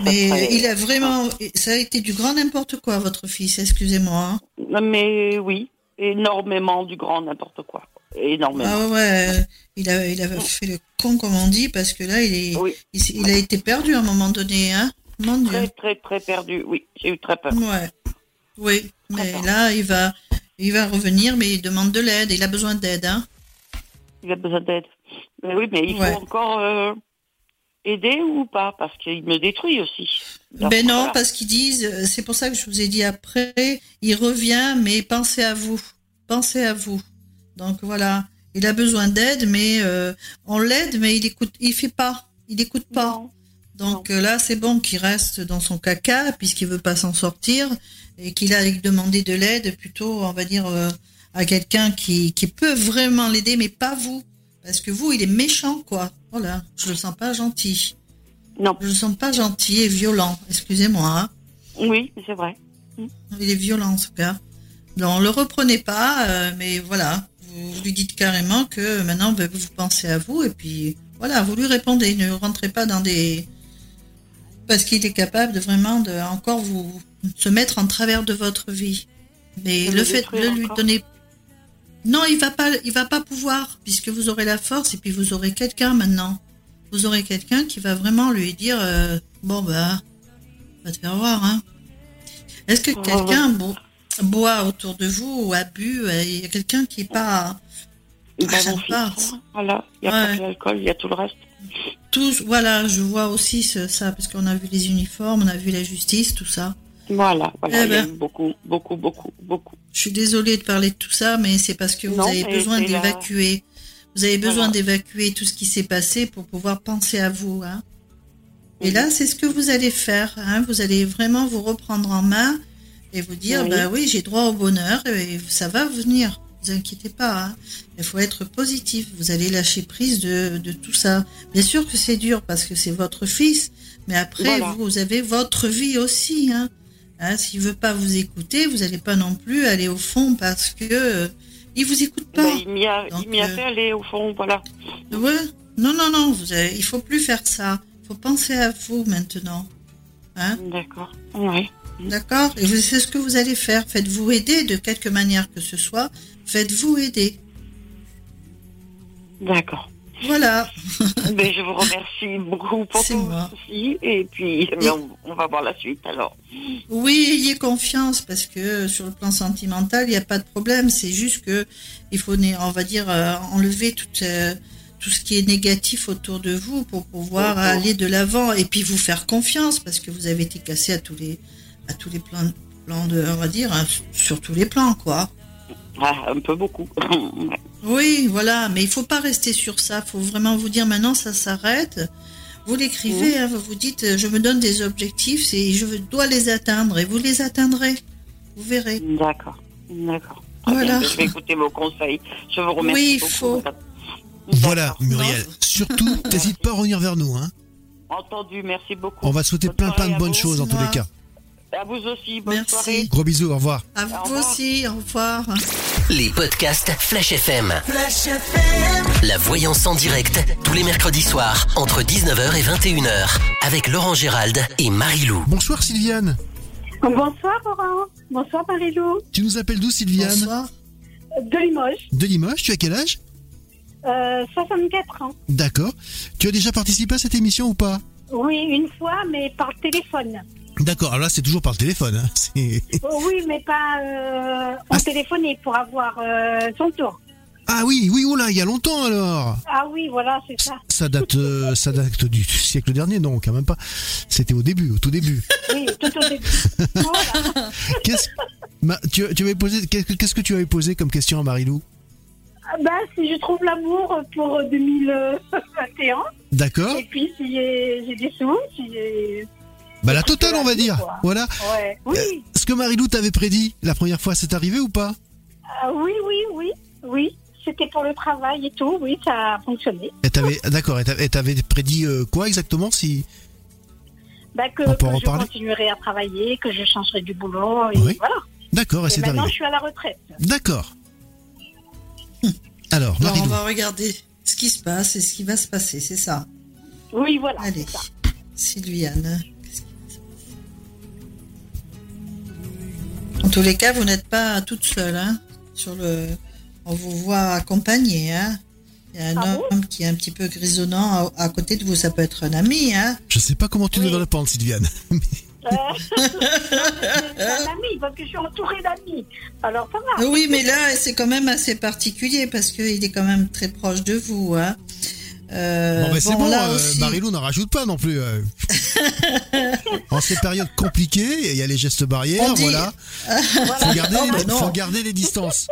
mais euh, il a vraiment... Ça a été du grand n'importe quoi, votre fils, excusez-moi. Hein. Mais oui, énormément du grand n'importe quoi. Énormément. Ah ouais, il a, il a fait le con, comme on dit, parce que là, il, est, oui. il, il a été perdu à un moment donné. Hein. Mon Dieu. Très, très, très perdu. Oui, j'ai eu très peur. Ouais. Oui, très mais peur. Là, il va... Il va revenir, mais il demande de l'aide. Il a besoin d'aide, hein? Il a besoin d'aide. Mais oui, mais il faut ouais. encore euh, aider ou pas? Parce qu'il me détruit aussi. Ben voilà. Non, parce qu'ils disent... C'est pour ça que je vous ai dit après, il revient, mais pensez à vous. Pensez à vous. Donc voilà, il a besoin d'aide, mais euh, on l'aide, mais il écoute, il fait pas. Il n'écoute pas. Non. Donc non. Là, c'est bon qu'il reste dans son caca, puisqu'il veut pas s'en sortir. Et qu'il a demandé de l'aide plutôt, on va dire, euh, à quelqu'un qui, qui peut vraiment l'aider, mais pas vous. Parce que vous, il est méchant, quoi. Voilà, je le sens pas gentil. Non. Je le sens pas gentil et violent, excusez-moi. Hein. Oui, c'est vrai. Il est violent, en tout cas. Non, le reprenez pas, euh, mais voilà. Vous lui dites carrément que maintenant, ben, vous pensez à vous, et puis voilà, vous lui répondez. Ne rentrez pas dans des... Parce qu'il est capable de vraiment de encore vous... se mettre en travers de votre vie. Mais le fait de lui donner... Non, il va pas, il va pas pouvoir, puisque vous aurez la force, et puis vous aurez quelqu'un maintenant. Vous aurez quelqu'un qui va vraiment lui dire euh, bon, bah, va te faire voir. Hein. Est-ce que oh, quelqu'un bo- boit autour de vous ou a bu? Il y a quelqu'un qui n'est pas... Il ah, pas. Voilà, il n'y a ouais. pas que l'alcool, il y a tout le reste. Tous, voilà, je vois aussi ce, ça, parce qu'on a vu les uniformes, on a vu la justice, tout ça. Voilà, voilà, eh ben, il y a beaucoup, beaucoup, beaucoup, beaucoup. Je suis désolée de parler de tout ça, mais c'est parce que vous non, avez besoin d'évacuer. La... Vous avez besoin voilà. d'évacuer tout ce qui s'est passé pour pouvoir penser à vous. Hein. Oui. Et là, c'est ce que vous allez faire. Hein. Vous allez vraiment vous reprendre en main et vous dire, oui. bah oui, j'ai droit au bonheur et ça va venir. Ne vous inquiétez pas. Hein. Il faut être positif. Vous allez lâcher prise de, de tout ça. Bien sûr que c'est dur parce que c'est votre fils, mais après, voilà. vous, vous avez votre vie aussi, hein. Hein, s'il veut pas vous écouter, vous n'allez pas non plus aller au fond parce que euh, il vous écoute pas. Bah, il m'y a, Donc, il m'y a fait euh, aller au fond, voilà. Ouais. Non, non, non. Vous avez, il faut plus faire ça. Il faut penser à vous maintenant. Hein? D'accord. Oui. D'accord. Et vous, c'est ce que vous allez faire. Faites-vous aider de quelque manière que ce soit. Faites-vous aider. D'accord. Voilà. Mais je vous remercie beaucoup pour c'est tout moi. Ceci. Et puis, et... On, on va voir la suite alors. Oui, ayez confiance parce que sur le plan sentimental, il n'y a pas de problème. C'est juste que il faut, on va dire, enlever toute, tout ce qui est négatif autour de vous pour pouvoir oh, aller de l'avant et puis vous faire confiance, parce que vous avez été cassé à tous les à tous les plans, plans de, on va dire, hein, sur tous les plans, quoi. Ah, un peu beaucoup. Oui, voilà, mais il faut pas rester sur ça. Il faut vraiment vous dire maintenant ça s'arrête. Vous l'écrivez, oui. hein, vous vous dites je me donne des objectifs et je dois les atteindre, et vous les atteindrez. Vous verrez. D'accord, d'accord. Voilà. Bien, je vais écouter vos conseils. Je vous remercie. Oui, il faut. Voilà, Muriel. Non. Surtout, n'hésite pas à revenir vers nous. Hein. Entendu, merci beaucoup. On va souhaiter bonne plein plein de bonnes choses en tous les cas. À vous aussi, bonne merci. Soirée. Gros bisous, au revoir. À vous au revoir. Aussi, au revoir. Les podcasts Flash F M. Flash F M. La voyance en direct, tous les mercredis soirs, entre dix-neuf heures et vingt et une heures, avec Laurent Gérald et Marie-Lou. Bonsoir Sylviane. Bonsoir Laurent. Bonsoir Marie-Lou. Tu nous appelles d'où Sylviane ? Bonsoir. De Limoges. De Limoges, tu as quel âge ? Euh, soixante-quatre ans. D'accord. Tu as déjà participé à cette émission ou pas ? Oui, une fois, mais par téléphone. D'accord, alors là c'est toujours par le téléphone. Hein. C'est... Oui, mais pas euh, en ah, téléphoner pour avoir euh, son tour. Ah oui, oui, oula, il y a longtemps alors. Ah oui, voilà, c'est ça. Ça date, euh, ça date du siècle dernier, non, quand même pas. C'était au début, au tout début. Oui, tout au début. Voilà. Qu'est-ce... Ma... Tu, tu avais posé... Qu'est-ce que tu avais posé comme question à Marie-Lou ? Bah, si je trouve l'amour pour deux mille vingt et un. D'accord. Et puis si j'ai, j'ai des sous, si j'ai... Bah la totale on va dire, quoi. Voilà. Ouais. Oui. Euh, ce que Marie-Lou t'avait prédit la première fois, c'est arrivé ou pas ? euh, Oui, oui, oui, oui. C'était pour le travail et tout, oui, ça a fonctionné. Et t'avais, d'accord, et t'avais prédit euh, quoi exactement si... Bah que, que je continuerai à travailler, que je changerai du boulot, et oui. Voilà. D'accord, et, et c'est maintenant, arrivé. Maintenant je suis à la retraite. D'accord. Hum. Alors, Marie-Lou. Alors, on va regarder ce qui se passe et ce qui va se passer, c'est ça ? Oui, voilà. Allez, c'est ça. Sylviane. En tous les cas, vous n'êtes pas toute seule. Hein, sur le... On vous voit accompagnée. Hein. Il y a un ah homme bon qui est un petit peu grisonnant à, à côté de vous. Ça peut être un ami. Hein. Je ne sais pas comment tu oui. devrais répondre, Sylviane. Euh... un ami, parce que je suis entourée d'amis. Alors, ça va. Oui, mais là, c'est quand même assez particulier parce qu'il est quand même très proche de vous. Hein. Euh, bon, mais bon, c'est bon, euh, aussi... Marie-Lou n'en rajoute pas non plus. Euh. En ces périodes compliquées, il y a les gestes barrières, dit... voilà. Faut garder, non, les, faut garder les distances.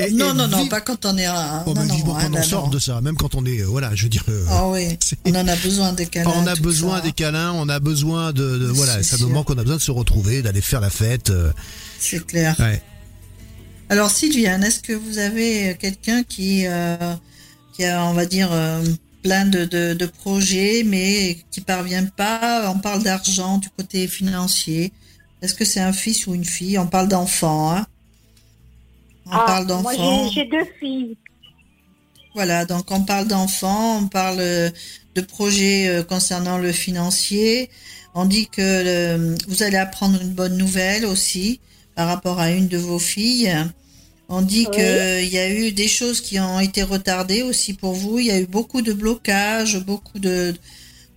Et, non, et non, non, vive... pas quand on est. Hein. Oh, non, non, vivement, hein, on en sort non. de ça, même quand on est, voilà, je veux dire. Euh, oh, oui. On en a besoin des câlins. On a besoin ça. des câlins, on a besoin de, de voilà, ça nous manque, on a besoin de se retrouver, d'aller faire la fête. Euh... C'est clair. Ouais. Alors Sylviane, est-ce que vous avez quelqu'un qui, euh, qui a, on va dire. Euh, plein de, de, de projets, mais qui ne parviennent pas. On parle d'argent, du côté financier. Est-ce que c'est un fils ou une fille ? On parle d'enfants. Hein ? On ah, parle d'enfants. Moi, j'ai, j'ai deux filles. Voilà, donc on parle d'enfants, on parle de projets concernant le financier. On dit que le, vous allez apprendre une bonne nouvelle aussi par rapport à une de vos filles. On dit oui. qu'il y a eu des choses qui ont été retardées aussi pour vous. Il y a eu beaucoup de blocages, beaucoup de,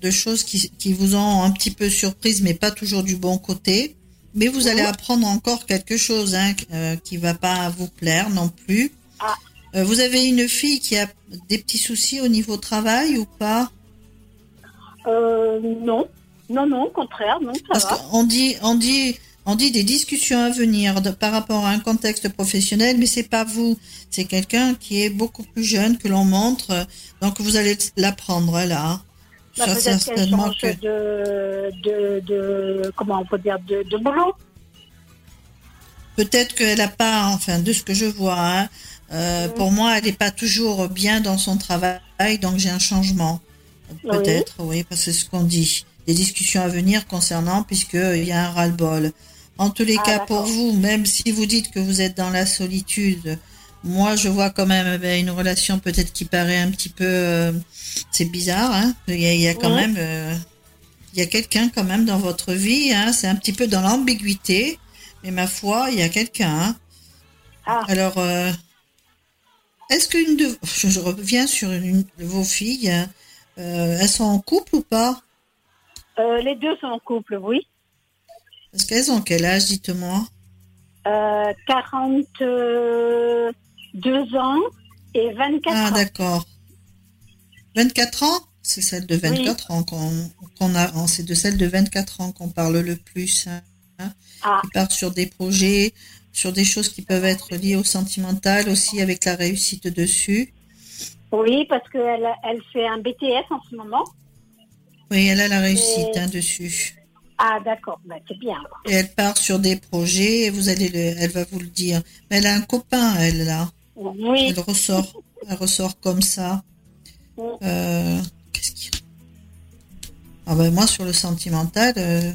de choses qui, qui vous ont un petit peu surprise, mais pas toujours du bon côté. Mais vous allez apprendre encore quelque chose hein, euh, qui va pas vous plaire non plus. Ah. Euh, vous avez une fille qui a des petits soucis au niveau travail ou pas ? Euh, non, non, non, au contraire, non, ça Parce va. On dit, on dit... On dit des discussions à venir de, par rapport à un contexte professionnel, mais c'est pas vous, c'est quelqu'un qui est beaucoup plus jeune que l'on montre, donc vous allez l'apprendre là. Bah, ça, peut-être qu'elle change que... de, de, de, comment on peut dire, de, de boulot. Peut-être qu'elle n'a pas, enfin, de ce que je vois, hein, euh, mmh. pour moi, elle n'est pas toujours bien dans son travail, donc j'ai un changement. Peut-être, oui, oui parce que c'est ce qu'on dit. Des discussions à venir concernant, puisqu'il y a un ras-le-bol. En tous les ah, cas, d'accord. pour vous, même si vous dites que vous êtes dans la solitude, moi, je vois quand même ben, une relation peut-être qui paraît un petit peu... Euh, c'est bizarre, hein ? Il y a, il y a quand ouais. même... Euh, il y a quelqu'un quand même dans votre vie, hein ? C'est un petit peu dans l'ambiguïté, mais ma foi, il y a quelqu'un. Hein ? Ah. Alors, euh, est-ce qu'une de... Je, je reviens sur une, vos filles. Hein, euh, elles sont en couple ou pas ? Euh, les deux sont en couple, oui. Est-ce qu'elles ont quel âge, dites-moi ? euh, quarante-deux ans et vingt-quatre ans. Ah, d'accord. vingt-quatre ans, c'est celle de vingt-quatre oui. ans qu'on, qu'on a, c'est de celle de vingt-quatre ans qu'on parle le plus, hein, ah. qui part sur des projets, sur des choses qui peuvent être liées au sentimental aussi, avec la réussite dessus. Oui, parce qu'elle elle fait un B T S en ce moment. Oui, elle a la réussite et... hein, dessus. Ah, d'accord, bah, c'est bien. Et elle part sur des projets, et vous allez le, elle va vous le dire. Mais elle a un copain, elle, là. Oui. Elle ressort, elle ressort comme ça. Oui. Euh, qu'est-ce qu'il y a ? Ah ben, moi, sur le sentimental, euh,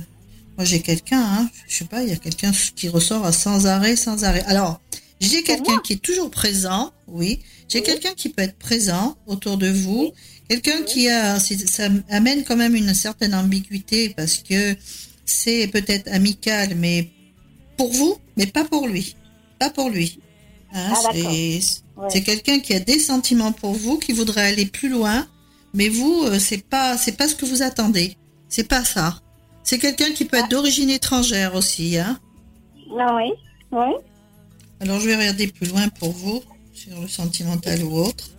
moi, j'ai quelqu'un, hein, je sais pas, il y a quelqu'un qui ressort à sans arrêt, sans arrêt. Alors, j'ai quelqu'un qui est toujours présent, oui. J'ai oui. quelqu'un qui peut être présent autour de vous. Oui. Quelqu'un oui. qui a, ça amène quand même une certaine ambiguïté parce que c'est peut-être amical, mais pour vous, mais pas pour lui. Pas pour lui. Hein, ah, c'est ouais. c'est quelqu'un qui a des sentiments pour vous, qui voudrait aller plus loin, mais vous, c'est pas, c'est pas ce que vous attendez. C'est pas ça. C'est quelqu'un qui peut ah. être d'origine étrangère aussi, hein. Ah oui, oui. Alors je vais regarder plus loin pour vous, sur le sentimental ou autre.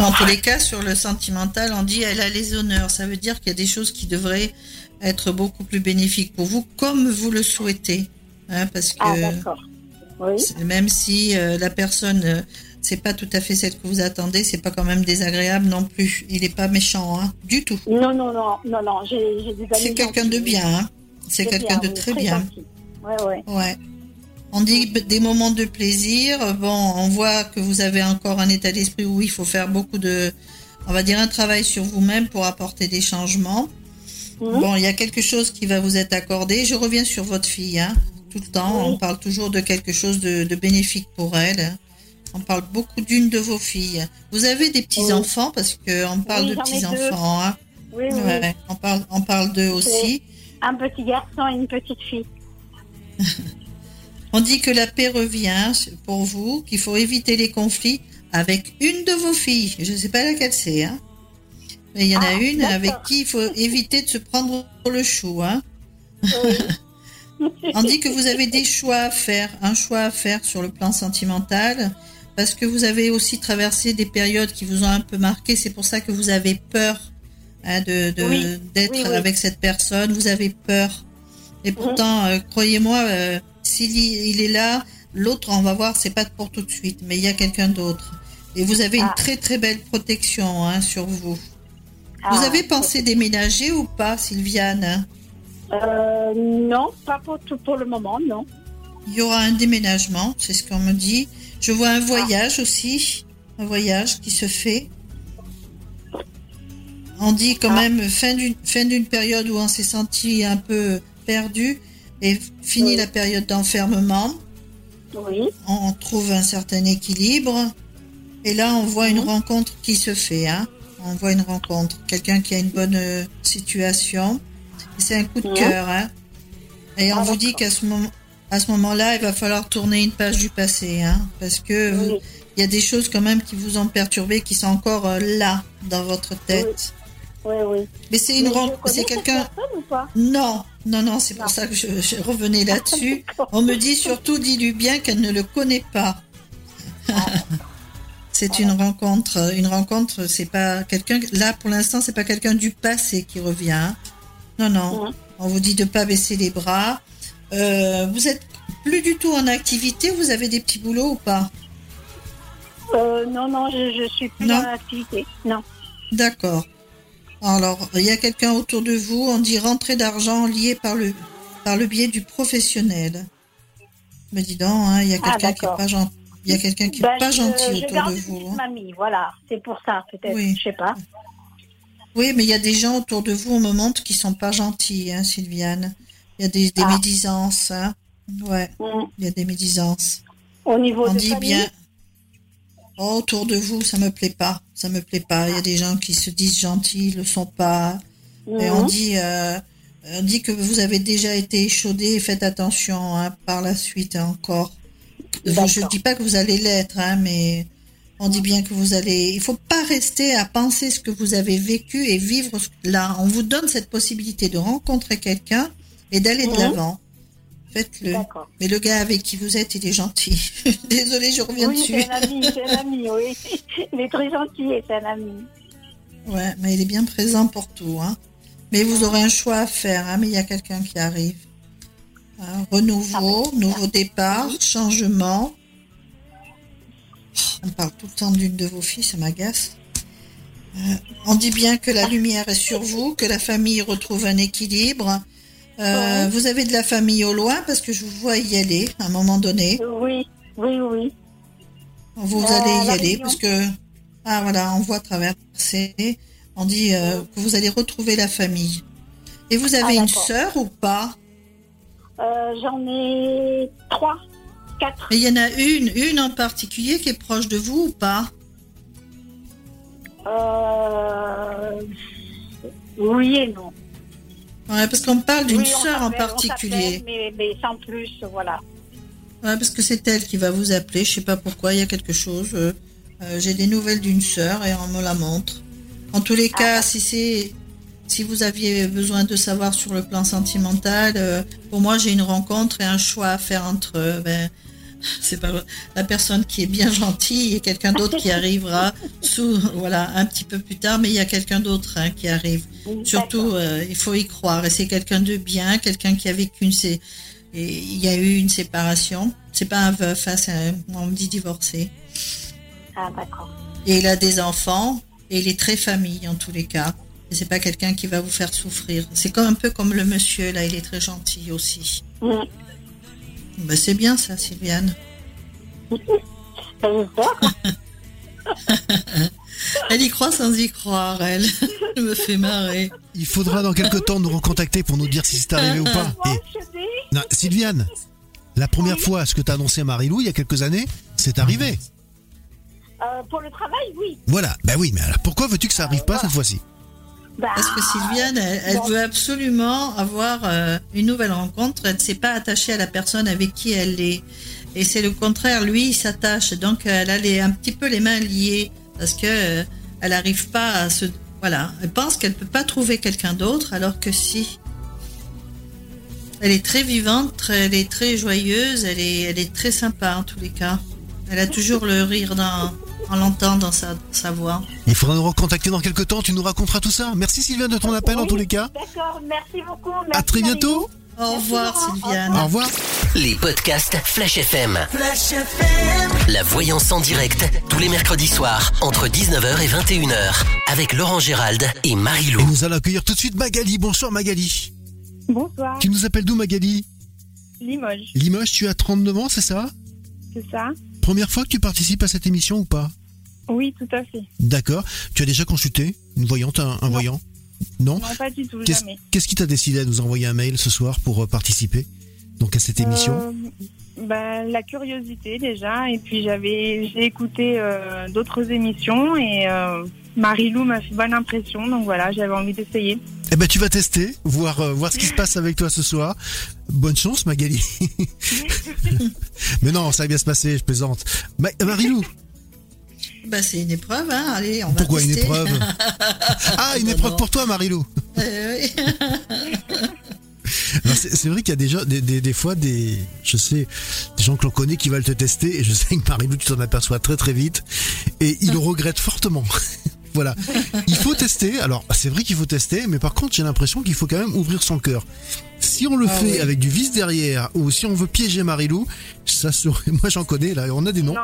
En tous les cas, sur le sentimental, on dit elle a les honneurs. Ça veut dire qu'il y a des choses qui devraient être beaucoup plus bénéfiques pour vous, comme vous le souhaitez. Hein, parce que ah, d'accord. Oui. Même si euh, la personne, euh, c'est pas tout à fait celle que vous attendez, c'est pas quand même désagréable non plus. Il n'est pas méchant, hein, du tout. Non, non, non, non, non. J'ai, j'ai des amis. C'est quelqu'un de bien. Hein. C'est quelqu'un bien, de très, très bien. Oui, oui. Ouais. On dit des moments de plaisir. Bon, on voit que vous avez encore un état d'esprit où il faut faire beaucoup de, on va dire, un travail sur vous-même pour apporter des changements. Mmh. Bon, il y a quelque chose qui va vous être accordé. Je reviens sur votre fille, hein. Tout le temps, oui. on parle toujours de quelque chose de, de bénéfique pour elle. On parle beaucoup d'une de vos filles. Vous avez des petits-enfants oui. parce qu'on parle oui, de petits-enfants. Hein. Oui, oui. Ouais, on parle, on parle d'eux c'est aussi. Un petit garçon et une petite fille. On dit que la paix revient pour vous, qu'il faut éviter les conflits avec une de vos filles. Je ne sais pas laquelle c'est, hein. Mais il y en ah, a une d'accord. avec qui il faut éviter de se prendre le chou, hein. Oui. On dit que vous avez des choix à faire, un choix à faire sur le plan sentimental, parce que vous avez aussi traversé des périodes qui vous ont un peu marqué. C'est pour ça que vous avez peur hein, de, de, oui. d'être oui, oui. avec cette personne. Vous avez peur. Et pourtant, oui. euh, croyez-moi... Euh, s'il il est là, l'autre, on va voir, c'est pas pour tout de suite, mais il y a quelqu'un d'autre. Et vous avez ah. une très très belle protection hein, sur vous. Ah. Vous avez pensé déménager ou pas, Sylviane ? euh, Non, pas pour, tout, pour le moment, non. Il y aura un déménagement, c'est ce qu'on me dit. Je vois un voyage ah. aussi, un voyage qui se fait. On dit quand ah. même fin d'une, fin d'une période où on s'est senti un peu perdu. Et fini oui. la période d'enfermement, oui. on trouve un certain équilibre. Et là, on voit mmh. une rencontre qui se fait. Hein. On voit une rencontre. Quelqu'un qui a une bonne euh, situation. Et c'est un coup de mmh. cœur. Hein. Et ah, on vous d'accord. dit qu'à ce, mom- à ce moment-là, il va falloir tourner une page du passé. Hein, parce que oui. il y a des choses quand même qui vous ont perturbé, qui sont encore euh, là, dans votre tête. Oui, oui. oui. Mais c'est une rencontre. C'est quelqu'un. Ou pas non. Non, non, c'est pour non. ça que je, je revenais là-dessus. On me dit surtout, dis-lui bien qu'elle ne le connaît pas. C'est une rencontre. Une rencontre, c'est pas quelqu'un... Là, pour l'instant, c'est pas quelqu'un du passé qui revient. Non, non. Ouais. On vous dit de pas baisser les bras. Euh, vous êtes plus du tout en activité. Vous avez des petits boulots ou pas ? euh, Non, non, je, je suis plus non. dans l'activité. Non. D'accord. Alors, il y a quelqu'un autour de vous, on dit rentrée d'argent liée par le, par le biais du professionnel. Mais dis donc, hein, il y a quelqu'un ah, qui n'est pas, gen- il y a quelqu'un qui ben, est pas je, gentil je autour de vous. Hein. Mamie, voilà, c'est pour ça peut-être, oui. je sais pas. Oui, mais il y a des gens autour de vous, on me montre, qui ne sont pas gentils, hein, Sylviane. Il y a des, des ah. médisances. Hein. Ouais, mmh. il y a des médisances. Au niveau on de dit bien. Oh, autour de vous, ça me plaît pas. Ça me plaît pas. Il y a des gens qui se disent gentils, ils le sont pas. Mmh. Et on dit, euh, on dit que vous avez déjà été échaudé. Faites attention hein, par la suite encore. Vous, je dis pas que vous allez l'être, hein, mais on dit bien que vous allez. Il faut pas rester à penser ce que vous avez vécu et vivre là. On vous donne cette possibilité de rencontrer quelqu'un et d'aller mmh. de l'avant. Faites-le. D'accord. Mais le gars avec qui vous êtes, il est gentil. Désolée, je reviens oui, dessus. Oui, c'est un ami, c'est un ami, oui. Il est très gentil et c'est un ami. Ouais, mais il est bien présent pour tout, hein. Mais vous aurez un choix à faire, hein, mais il y a quelqu'un qui arrive. Hein, renouveau, ah, oui. nouveau départ, changement. On parle tout le temps d'une de vos filles, ça m'agace. Euh, on dit bien que la lumière est sur vous, que la famille retrouve un équilibre. Euh, ouais. Vous avez de la famille au loin, parce que je vous vois y aller à un moment donné. Oui, oui, oui. Vous euh, allez y aller, région. Parce que... Ah voilà, on voit traverser... On dit euh, que vous allez retrouver la famille. Et vous avez ah, une sœur ou pas ? euh, J'en ai trois, quatre. Et il y en a une, une en particulier qui est proche de vous ou pas ? euh, Oui et non. Ouais, parce qu'on parle d'une oui, sœur en particulier. Mais, mais sans plus, voilà. Ouais, parce que c'est elle qui va vous appeler. Je ne sais pas pourquoi, il y a quelque chose. Euh, euh, j'ai des nouvelles d'une sœur et on me la montre. En tous les cas, ah. si c'est si vous aviez besoin de savoir sur le plan sentimental, euh, pour moi j'ai une rencontre et un choix à faire entre euh, ben, c'est pas la personne qui est bien gentille et quelqu'un d'autre qui arrivera sous voilà un petit peu plus tard, mais il y a quelqu'un d'autre hein, qui arrive. Exactement. Surtout, euh, il faut y croire et c'est quelqu'un de bien, quelqu'un qui a vécu une sé- et il y a eu une séparation. C'est pas un veuf, hein, c'est un, on me dit divorcé. Ah d'accord. Et il a des enfants. Et il est très famille en tous les cas. Et c'est pas quelqu'un qui va vous faire souffrir. C'est comme un peu comme le monsieur là, il est très gentil aussi. Mmh. Ben, c'est bien ça, Sylviane. Elle y croit sans y croire, elle. Elle me fait marrer. Il faudra dans quelques temps nous recontacter pour nous dire si c'est arrivé ou pas. Et... Non, Sylviane, la première oui. fois ce que t'as annoncé à Marie-Lou il y a quelques années, c'est arrivé. Euh, pour le travail, oui. Voilà, bah oui, mais alors pourquoi veux-tu que ça arrive euh, pas voilà. cette fois-ci ? bah, Parce que Sylviane, elle, elle bon. veut absolument avoir euh, une nouvelle rencontre. Elle ne s'est pas attachée à la personne avec qui elle est. Et c'est le contraire, lui, il s'attache. Donc, elle a les, un petit peu les mains liées parce que euh, elle n'arrive pas à se... Voilà, elle pense qu'elle ne peut pas trouver quelqu'un d'autre alors que si. Elle est très vivante, elle est très joyeuse, elle est, elle est très sympa en tous les cas. Elle a toujours le rire dans... On l'entend dans sa, sa voix. Il faudra nous recontacter dans quelques temps, tu nous raconteras tout ça. Merci Sylviane de ton appel oui, en tous les cas. D'accord, merci beaucoup. Merci à très bientôt. Au, merci revoir, au revoir Sylviane. Au revoir. Les podcasts Flash F M. Flash F M. La voyance en direct, tous les mercredis soirs, entre dix-neuf heures et vingt et une heures, avec Laurent Gérald et Marie-Lou. Et nous allons accueillir tout de suite Magalie. Bonsoir Magalie. Bonsoir. Tu nous appelles d'où Magalie ? Limoges. Limoges, tu as trente-neuf ans, c'est ça ? C'est ça. Première fois que tu participes à cette émission ou pas ? Oui, tout à fait. D'accord. Tu as déjà consulté une voyante, un, un non. voyant ? Non ? Non, pas du tout, qu'est-ce, jamais. Qu'est-ce qui t'a décidé à nous envoyer un mail ce soir pour participer donc à cette émission ? euh, bah, La curiosité déjà, et puis j'avais, j'ai écouté euh, d'autres émissions et euh, Marie-Lou m'a fait bonne impression, donc voilà, j'avais envie d'essayer. Eh ben, tu vas tester, voir, euh, voir ce qui se passe avec toi ce soir. Bonne chance, Magalie. Mais non, ça va bien se passer, je plaisante. Ma- Marie-Lou. Bah, c'est une épreuve, hein. Allez, on va Pourquoi tester. Pourquoi une épreuve ? Ah, une épreuve pour toi, Marie-Lou. Euh, oui. Alors, c'est, c'est vrai qu'il y a déjà des, des, des fois des, je sais, des gens que l'on connaît qui veulent te tester. Et je sais que Marie-Lou, tu t'en aperçois très très vite. Et ils le regrettent fortement. Voilà, il faut tester. Alors c'est vrai qu'il faut tester, mais par contre j'ai l'impression qu'il faut quand même ouvrir son cœur. Si on le ah fait oui. avec du vis derrière, ou si on veut piéger Marie-Lou, ça serait... Moi j'en connais là, on a des noms. Non.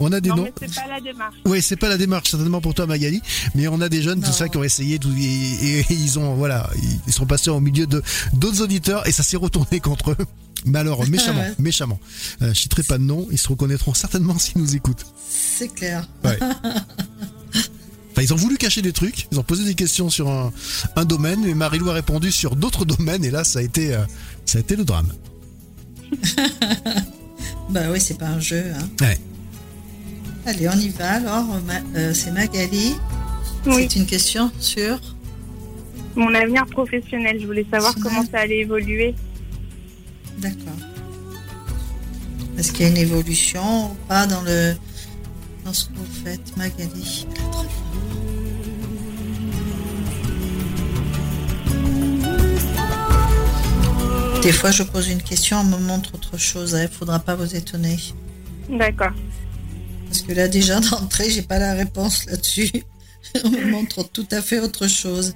On a des non, noms. Mais c'est pas la démarche. Oui, c'est pas la démarche certainement pour toi Magalie, mais on a des jeunes non. tout ça qui ont essayé tout... et, et, et ils ont voilà, ils sont passés au milieu de d'autres auditeurs et ça s'est retourné contre eux. Mais alors méchamment, méchamment. Euh, je citerai pas de nom, ils se reconnaîtront certainement s'ils nous écoutent. C'est clair. Ouais. Ils ont voulu cacher des trucs, ils ont posé des questions sur un, un domaine et Marie-Lou a répondu sur d'autres domaines et là ça a été, euh, ça a été le drame. Bah oui, c'est pas un jeu. Hein. Ouais. Allez, on y va alors, euh, c'est Magalie. Oui. C'est une question sur... Mon avenir professionnel, je voulais savoir c'est comment mal. ça allait évoluer. D'accord. Est-ce qu'il y a une évolution ou pas dans, le... dans ce que vous faites, Magalie ? Des fois, je pose une question, on me montre autre chose. Il ne faudra pas vous étonner. D'accord. Parce que là, déjà, d'entrée, je n'ai pas la réponse là-dessus. On me montre tout à fait autre chose.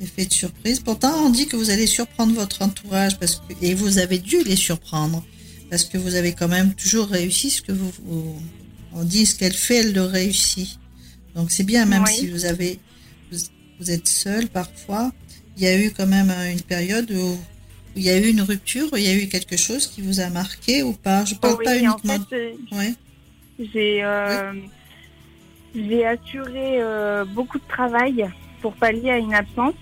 Effet de surprise. Pourtant, on dit que vous allez surprendre votre entourage parce que, et vous avez dû les surprendre parce que vous avez quand même toujours réussi ce que vous... vous on dit ce qu'elle fait, elle le réussit. Donc, c'est bien, même oui. si vous avez... Vous, vous êtes seul parfois. Il y a eu quand même une période où il y a eu une rupture, où il y a eu quelque chose qui vous a marqué ou pas. Je parle oh oui, pas uniquement. En fait, oui. J'ai euh, oui. j'ai assuré euh, beaucoup de travail pour pallier à une absence.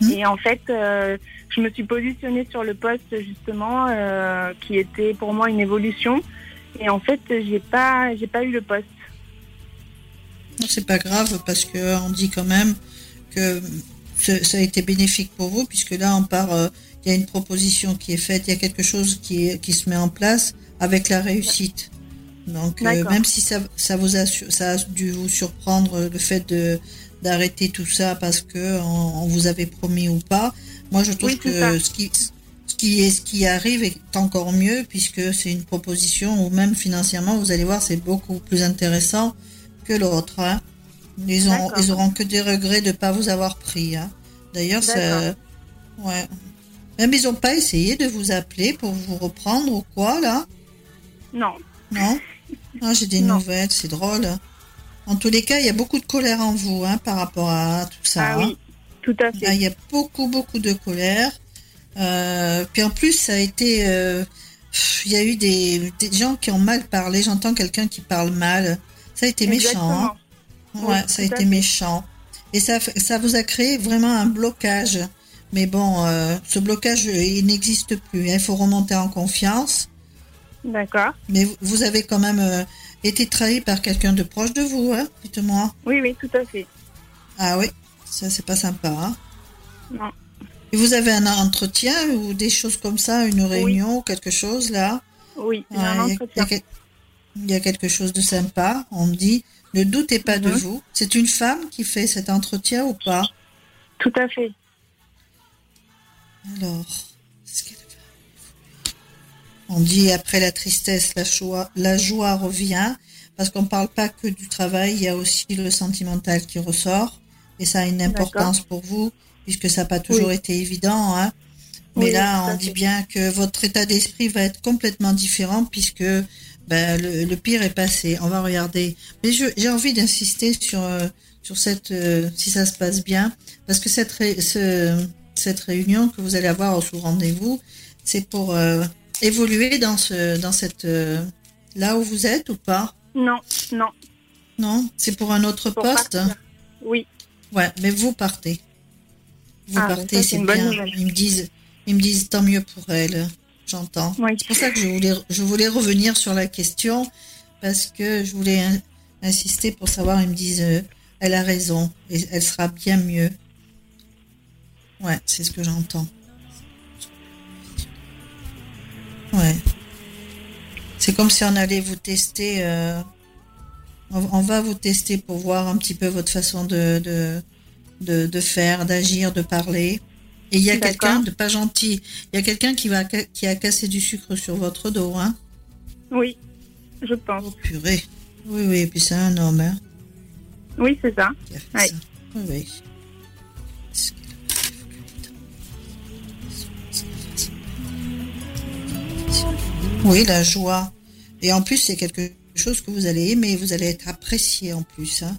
Mmh. Et en fait, euh, je me suis positionnée sur le poste justement euh, qui était pour moi une évolution. Et en fait, j'ai pas j'ai pas eu le poste. C'est pas grave parce que on dit quand même que ça a été bénéfique pour vous puisque là on part, euh, y a une proposition qui est faite, il y a quelque chose qui, est, qui se met en place avec la réussite. Donc euh, même si ça, ça vous a ça a dû vous surprendre le fait de d'arrêter tout ça parce que on, on vous avait promis ou pas. Moi je trouve oui, que ce qui ce qui est ce qui arrive est encore mieux puisque c'est une proposition ou même financièrement vous allez voir c'est beaucoup plus intéressant que l'autre. Hein. Ils auront, ils auront que des regrets de ne pas vous avoir pris. Hein. D'ailleurs, ça, ouais. Même ils n'ont pas essayé de vous appeler pour vous reprendre ou quoi, là ? Non. Non ? Ah, j'ai des non. nouvelles, c'est drôle. En tous les cas, il y a beaucoup de colère en vous hein, par rapport à tout ça. Ah oui, hein. Tout à fait. Il y a beaucoup, beaucoup de colère. Euh, puis en plus, ça a été... Il euh, y a eu des, des gens qui ont mal parlé. J'entends quelqu'un qui parle mal. Ça a été méchant. Hein. Ouais, oui, ça a été méchant. Et ça, ça vous a créé vraiment un blocage. Mais bon, euh, ce blocage, il n'existe plus. Il faut remonter en confiance. D'accord. Mais vous avez quand même euh, été trahi par quelqu'un de proche de vous, hein, dites-moi. Oui, oui, tout à fait. Ah oui, ça, c'est pas sympa. Hein. Non. Et vous avez un entretien ou des choses comme ça, une réunion oui. ou quelque chose, là ? Oui, ouais, un entretien. Y a, y a, Il y a quelque chose de sympa, on me dit. Ne doutez pas mmh. de vous. C'est une femme qui fait cet entretien ou pas ? Tout à fait. Alors, qu'est-ce qu'elle fait ? On dit après la tristesse, la joie, la joie revient. Parce qu'on ne parle pas que du travail, il y a aussi le sentimental qui ressort. Et ça a une importance D'accord. pour vous, puisque ça n'a pas toujours oui. été évident. Hein. Mais oui, là, on dit bien que votre état d'esprit va être complètement différent, puisque... Ben, le, le pire est passé. On va regarder. Mais je, j'ai envie d'insister sur sur cette euh, si ça se passe bien, parce que cette ré, ce, cette réunion que vous allez avoir au sous rendez-vous, c'est pour euh, évoluer dans ce dans cette euh, là où vous êtes ou pas ? Non, non, non. C'est pour un autre pour poste. Partir. Oui. Ouais, mais vous partez. Vous ah, partez, ça, c'est, c'est bien. Ils me disent, ils me disent tant mieux pour elle. J'entends. Oui. C'est pour ça que je voulais, je voulais revenir sur la question parce que je voulais in- insister pour savoir, ils me disent, euh, elle a raison et elle sera bien mieux. Ouais, c'est ce que j'entends. Ouais. C'est comme si on allait vous tester, euh, on, on va vous tester pour voir un petit peu votre façon de, de, de, de faire, d'agir, de parler. Et il y a D'accord. quelqu'un de pas gentil. Il y a quelqu'un qui, va, qui a cassé du sucre sur votre dos, hein ? Oui, je pense. Oh, purée. Oui, oui, et puis c'est un homme, hein ? Oui, c'est ça. Qui a fait ouais. ça. Oui, oui. Oui, la joie. Et en plus, c'est quelque chose que vous allez aimer. Vous allez être apprécié en plus, hein ?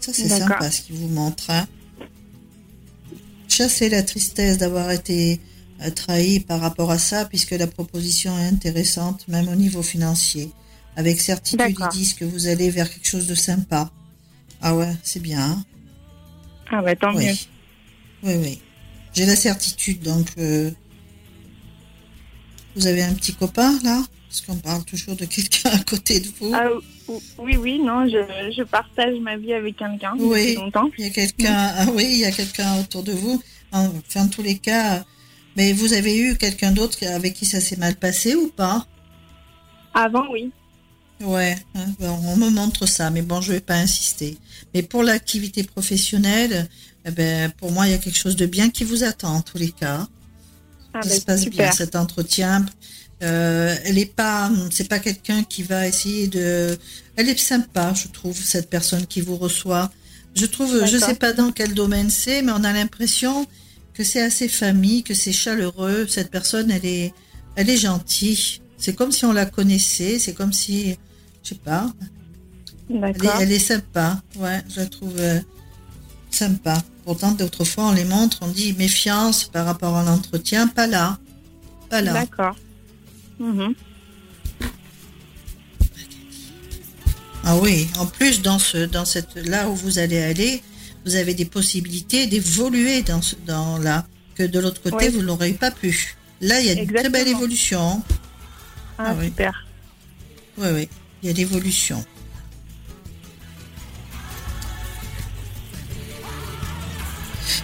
Ça, c'est D'accord. sympa ce qu'il vous montre, hein ? Chasser la tristesse d'avoir été trahi par rapport à ça, puisque la proposition est intéressante, même au niveau financier. Avec certitude, D'accord. ils disent que vous allez vers quelque chose de sympa. Ah ouais, c'est bien. Hein ah ouais, tant oui. mieux. Oui, oui. J'ai la certitude, donc... Euh... Vous avez un petit copain, là ? Parce qu'on parle toujours de quelqu'un à côté de vous. Ah, oui, oui, non, je, je partage ma vie avec quelqu'un depuis longtemps. Il y a quelqu'un, ah oui, il y a quelqu'un autour de vous. Enfin, en tous les cas, mais vous avez eu quelqu'un d'autre avec qui ça s'est mal passé ou pas ? Avant, oui. Ouais, hein, bon, on me montre ça, mais bon, je ne vais pas insister. Mais pour l'activité professionnelle, eh ben, pour moi, il y a quelque chose de bien qui vous attend en tous les cas. Ah ça ben, se passe super. Bien cet entretien. Euh, elle n'est pas, c'est pas quelqu'un qui va essayer de. Elle est sympa, je trouve, cette personne qui vous reçoit. Je trouve, D'accord. je sais pas dans quel domaine c'est, mais on a l'impression que c'est assez famille, que c'est chaleureux. Cette personne, elle est, elle est gentille. C'est comme si on la connaissait. C'est comme si, je sais pas. D'accord. Elle est, elle est sympa. Ouais, je la trouve euh, sympa. Pourtant, d'autres fois, on les montre, on dit méfiance par rapport à l'entretien. Pas là, pas là. D'accord. Mmh. Ah oui, en plus dans ce, dans cette, là où vous allez aller, vous avez des possibilités d'évoluer dans ce, dans là que de l'autre côté oui. vous l'aurez pas pu. Là, il y a Exactement. Une très belle évolution. Ah, ah oui. Super. Oui oui, il y a l'évolution.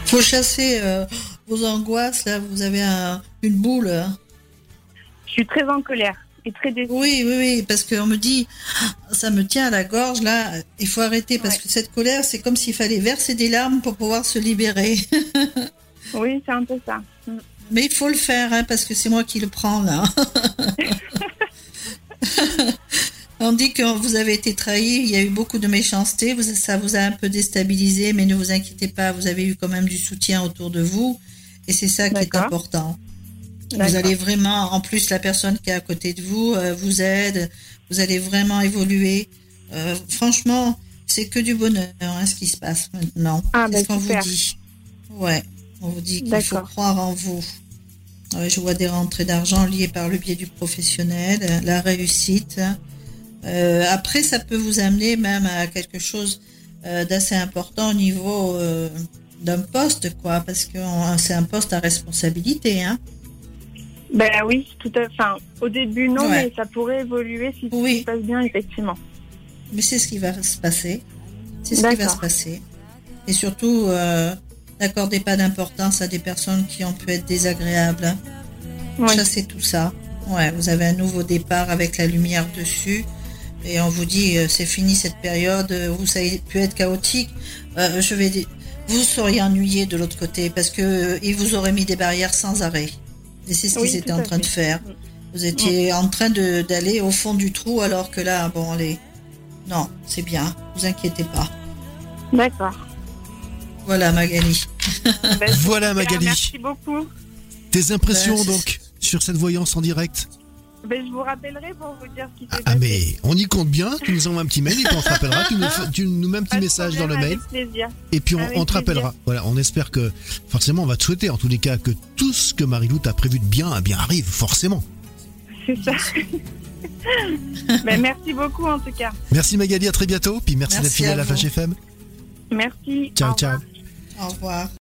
Faut chasser euh, vos angoisses là, vous avez un, une boule. Hein. Je suis très en colère et très déçue. Oui, oui, oui, parce qu'on me dit, ça me tient à la gorge, là, il faut arrêter, parce ouais. que cette colère, c'est comme s'il fallait verser des larmes pour pouvoir se libérer. Oui, c'est un peu ça. Mais il faut le faire, hein, parce que c'est moi qui le prends, là. On dit que vous avez été trahi, il y a eu beaucoup de méchanceté, ça vous a un peu déstabilisé, mais ne vous inquiétez pas, vous avez eu quand même du soutien autour de vous, et c'est ça D'accord. qui est important. Vous D'accord. allez vraiment, en plus, la personne qui est à côté de vous euh, vous aide, vous allez vraiment évoluer. Euh, franchement, c'est que du bonheur hein, ce qui se passe maintenant. Ah, c'est ben ce qu'on super. Vous dit. Ouais, on vous dit qu'il D'accord. faut croire en vous. Ouais, je vois des rentrées d'argent liées par le biais du professionnel, la réussite. Euh, après, ça peut vous amener même à quelque chose euh, d'assez important au niveau euh, d'un poste, quoi, parce que on, c'est un poste à responsabilité, hein. Ben oui, tout à enfin, au début non, ouais. mais ça pourrait évoluer si oui. ça se passe bien, effectivement. Mais c'est ce qui va se passer. C'est ce D'accord. qui va se passer. Et surtout, euh, n'accordez pas d'importance à des personnes qui ont pu être désagréables. Oui. Chassez tout ça. Ouais, vous avez un nouveau départ avec la lumière dessus. Et on vous dit, euh, c'est fini cette période où ça a pu être chaotique. Euh, je vais, vous seriez ennuyé de l'autre côté parce que euh, ils vous auraient mis des barrières sans arrêt. Et c'est ce qu'ils oui, étaient en train fait. De faire. Vous étiez oui. en train de, d'aller au fond du trou alors que là, bon, allez. Non, c'est bien. Vous inquiétez pas. D'accord. Voilà, Magalie. Ben, voilà, Magalie. Merci beaucoup. Tes impressions, ben, donc, sur cette voyance en direct ? Ben, je vous rappellerai pour vous dire ce qui s'est passé. Ah, mais on y compte bien. Tu nous envoies un petit mail et puis on te rappellera. Tu nous, tu nous mets un petit message dans le mail. Plaisir. Et puis on, on te rappellera. Voilà, on espère que, forcément, on va te souhaiter, en tous les cas, que tout ce que Marie-Lou t'a prévu de bien, bien arrive, forcément. C'est ça. Ben, merci beaucoup, en tout cas. Merci, Magalie. À très bientôt. Puis merci, merci d'être fidèle à la Flash F M. Merci. Ciao, ciao. Au revoir.